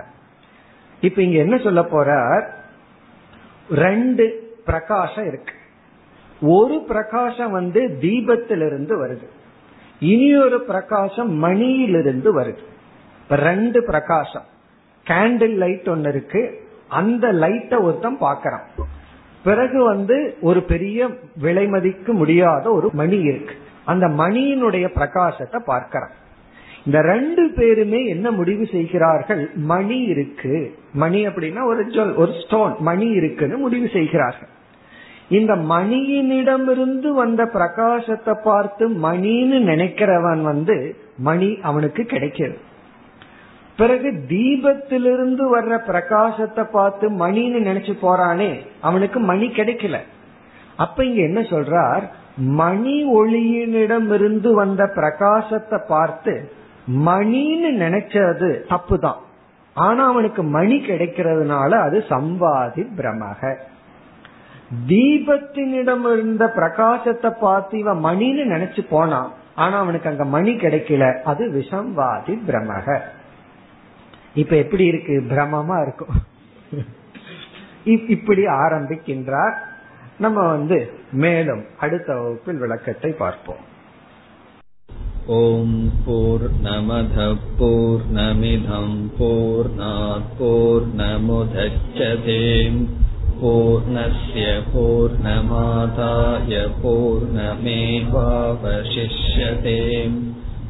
இப்ப இங்க என்ன சொல்ல போறார், ரெண்டு பிரகாசம் இருக்கு. ஒரு பிரகாசம் வந்து தீபத்திலிருந்து வருது, இனி ஒரு பிரகாசம் மணியிலிருந்து வருது. ரெண்டு பிரகாசம், கேண்டில் லைட் ஒன்னு இருக்கு, அந்த லைட்டை ஒருத்தன் பாக்கிறான். பிறகு வந்து ஒரு பெரிய விலை மதிக்க முடியாத ஒரு மணி இருக்கு, அந்த மணியினுடைய பிரகாசத்தை பார்க்கிறான். இந்த ரெண்டு பேருமே என்ன முடிவு செய்கிறார்கள், மணி இருக்கு, மணி அப்படின்னா ஒரு ஸ்டோன், மணி இருக்குன்னு முடிவு செய்கிறார்கள். இந்த மணியினிடமிருந்து வந்த பிரகாசத்தை பார்த்து மணின்னு நினைக்கிறவன் மணி அவனுக்கு கிடைக்கிறது. பிறகு தீபத்திலிருந்து வர்ற பிரகாசத்தை பார்த்து மணின்னு நினைச்சு போறானே, அவனுக்கு மணி கிடைக்கல. அப்ப இங்க என்ன சொல்றார், மணி ஒளியினிடமிருந்து வந்த பிரகாசத்தை பார்த்து மணின்னு நினைச்சது தப்புதான், ஆனா அவனுக்கு மணி கிடைக்கிறதுனால அது சம்வாதி பிரமக. தீபத்தினிடம் இருந்த பிரகாசத்தை பார்த்து இவன் மணின்னு நினைச்சு போனான், ஆனா அவனுக்கு அங்க மணி கிடைக்கல, அது விஷம்வாதி பிரமக. இப்ப எப்படி இருக்கு, பிரமமா இருக்கும். இப்படி ஆரம்பிக்கின்றார். நம்ம மேலும் அடுத்த வகுப்பில் விளக்கத்தை பார்ப்போம். ஓம் பூர்ணமதః பூர்ணமிதம் பூர்ணாத் பூர்ணமுதச்யதே பூர்ணஸ்ய பூர்ணமாதாய பூர்ணமேவாவசிஷ்யதே.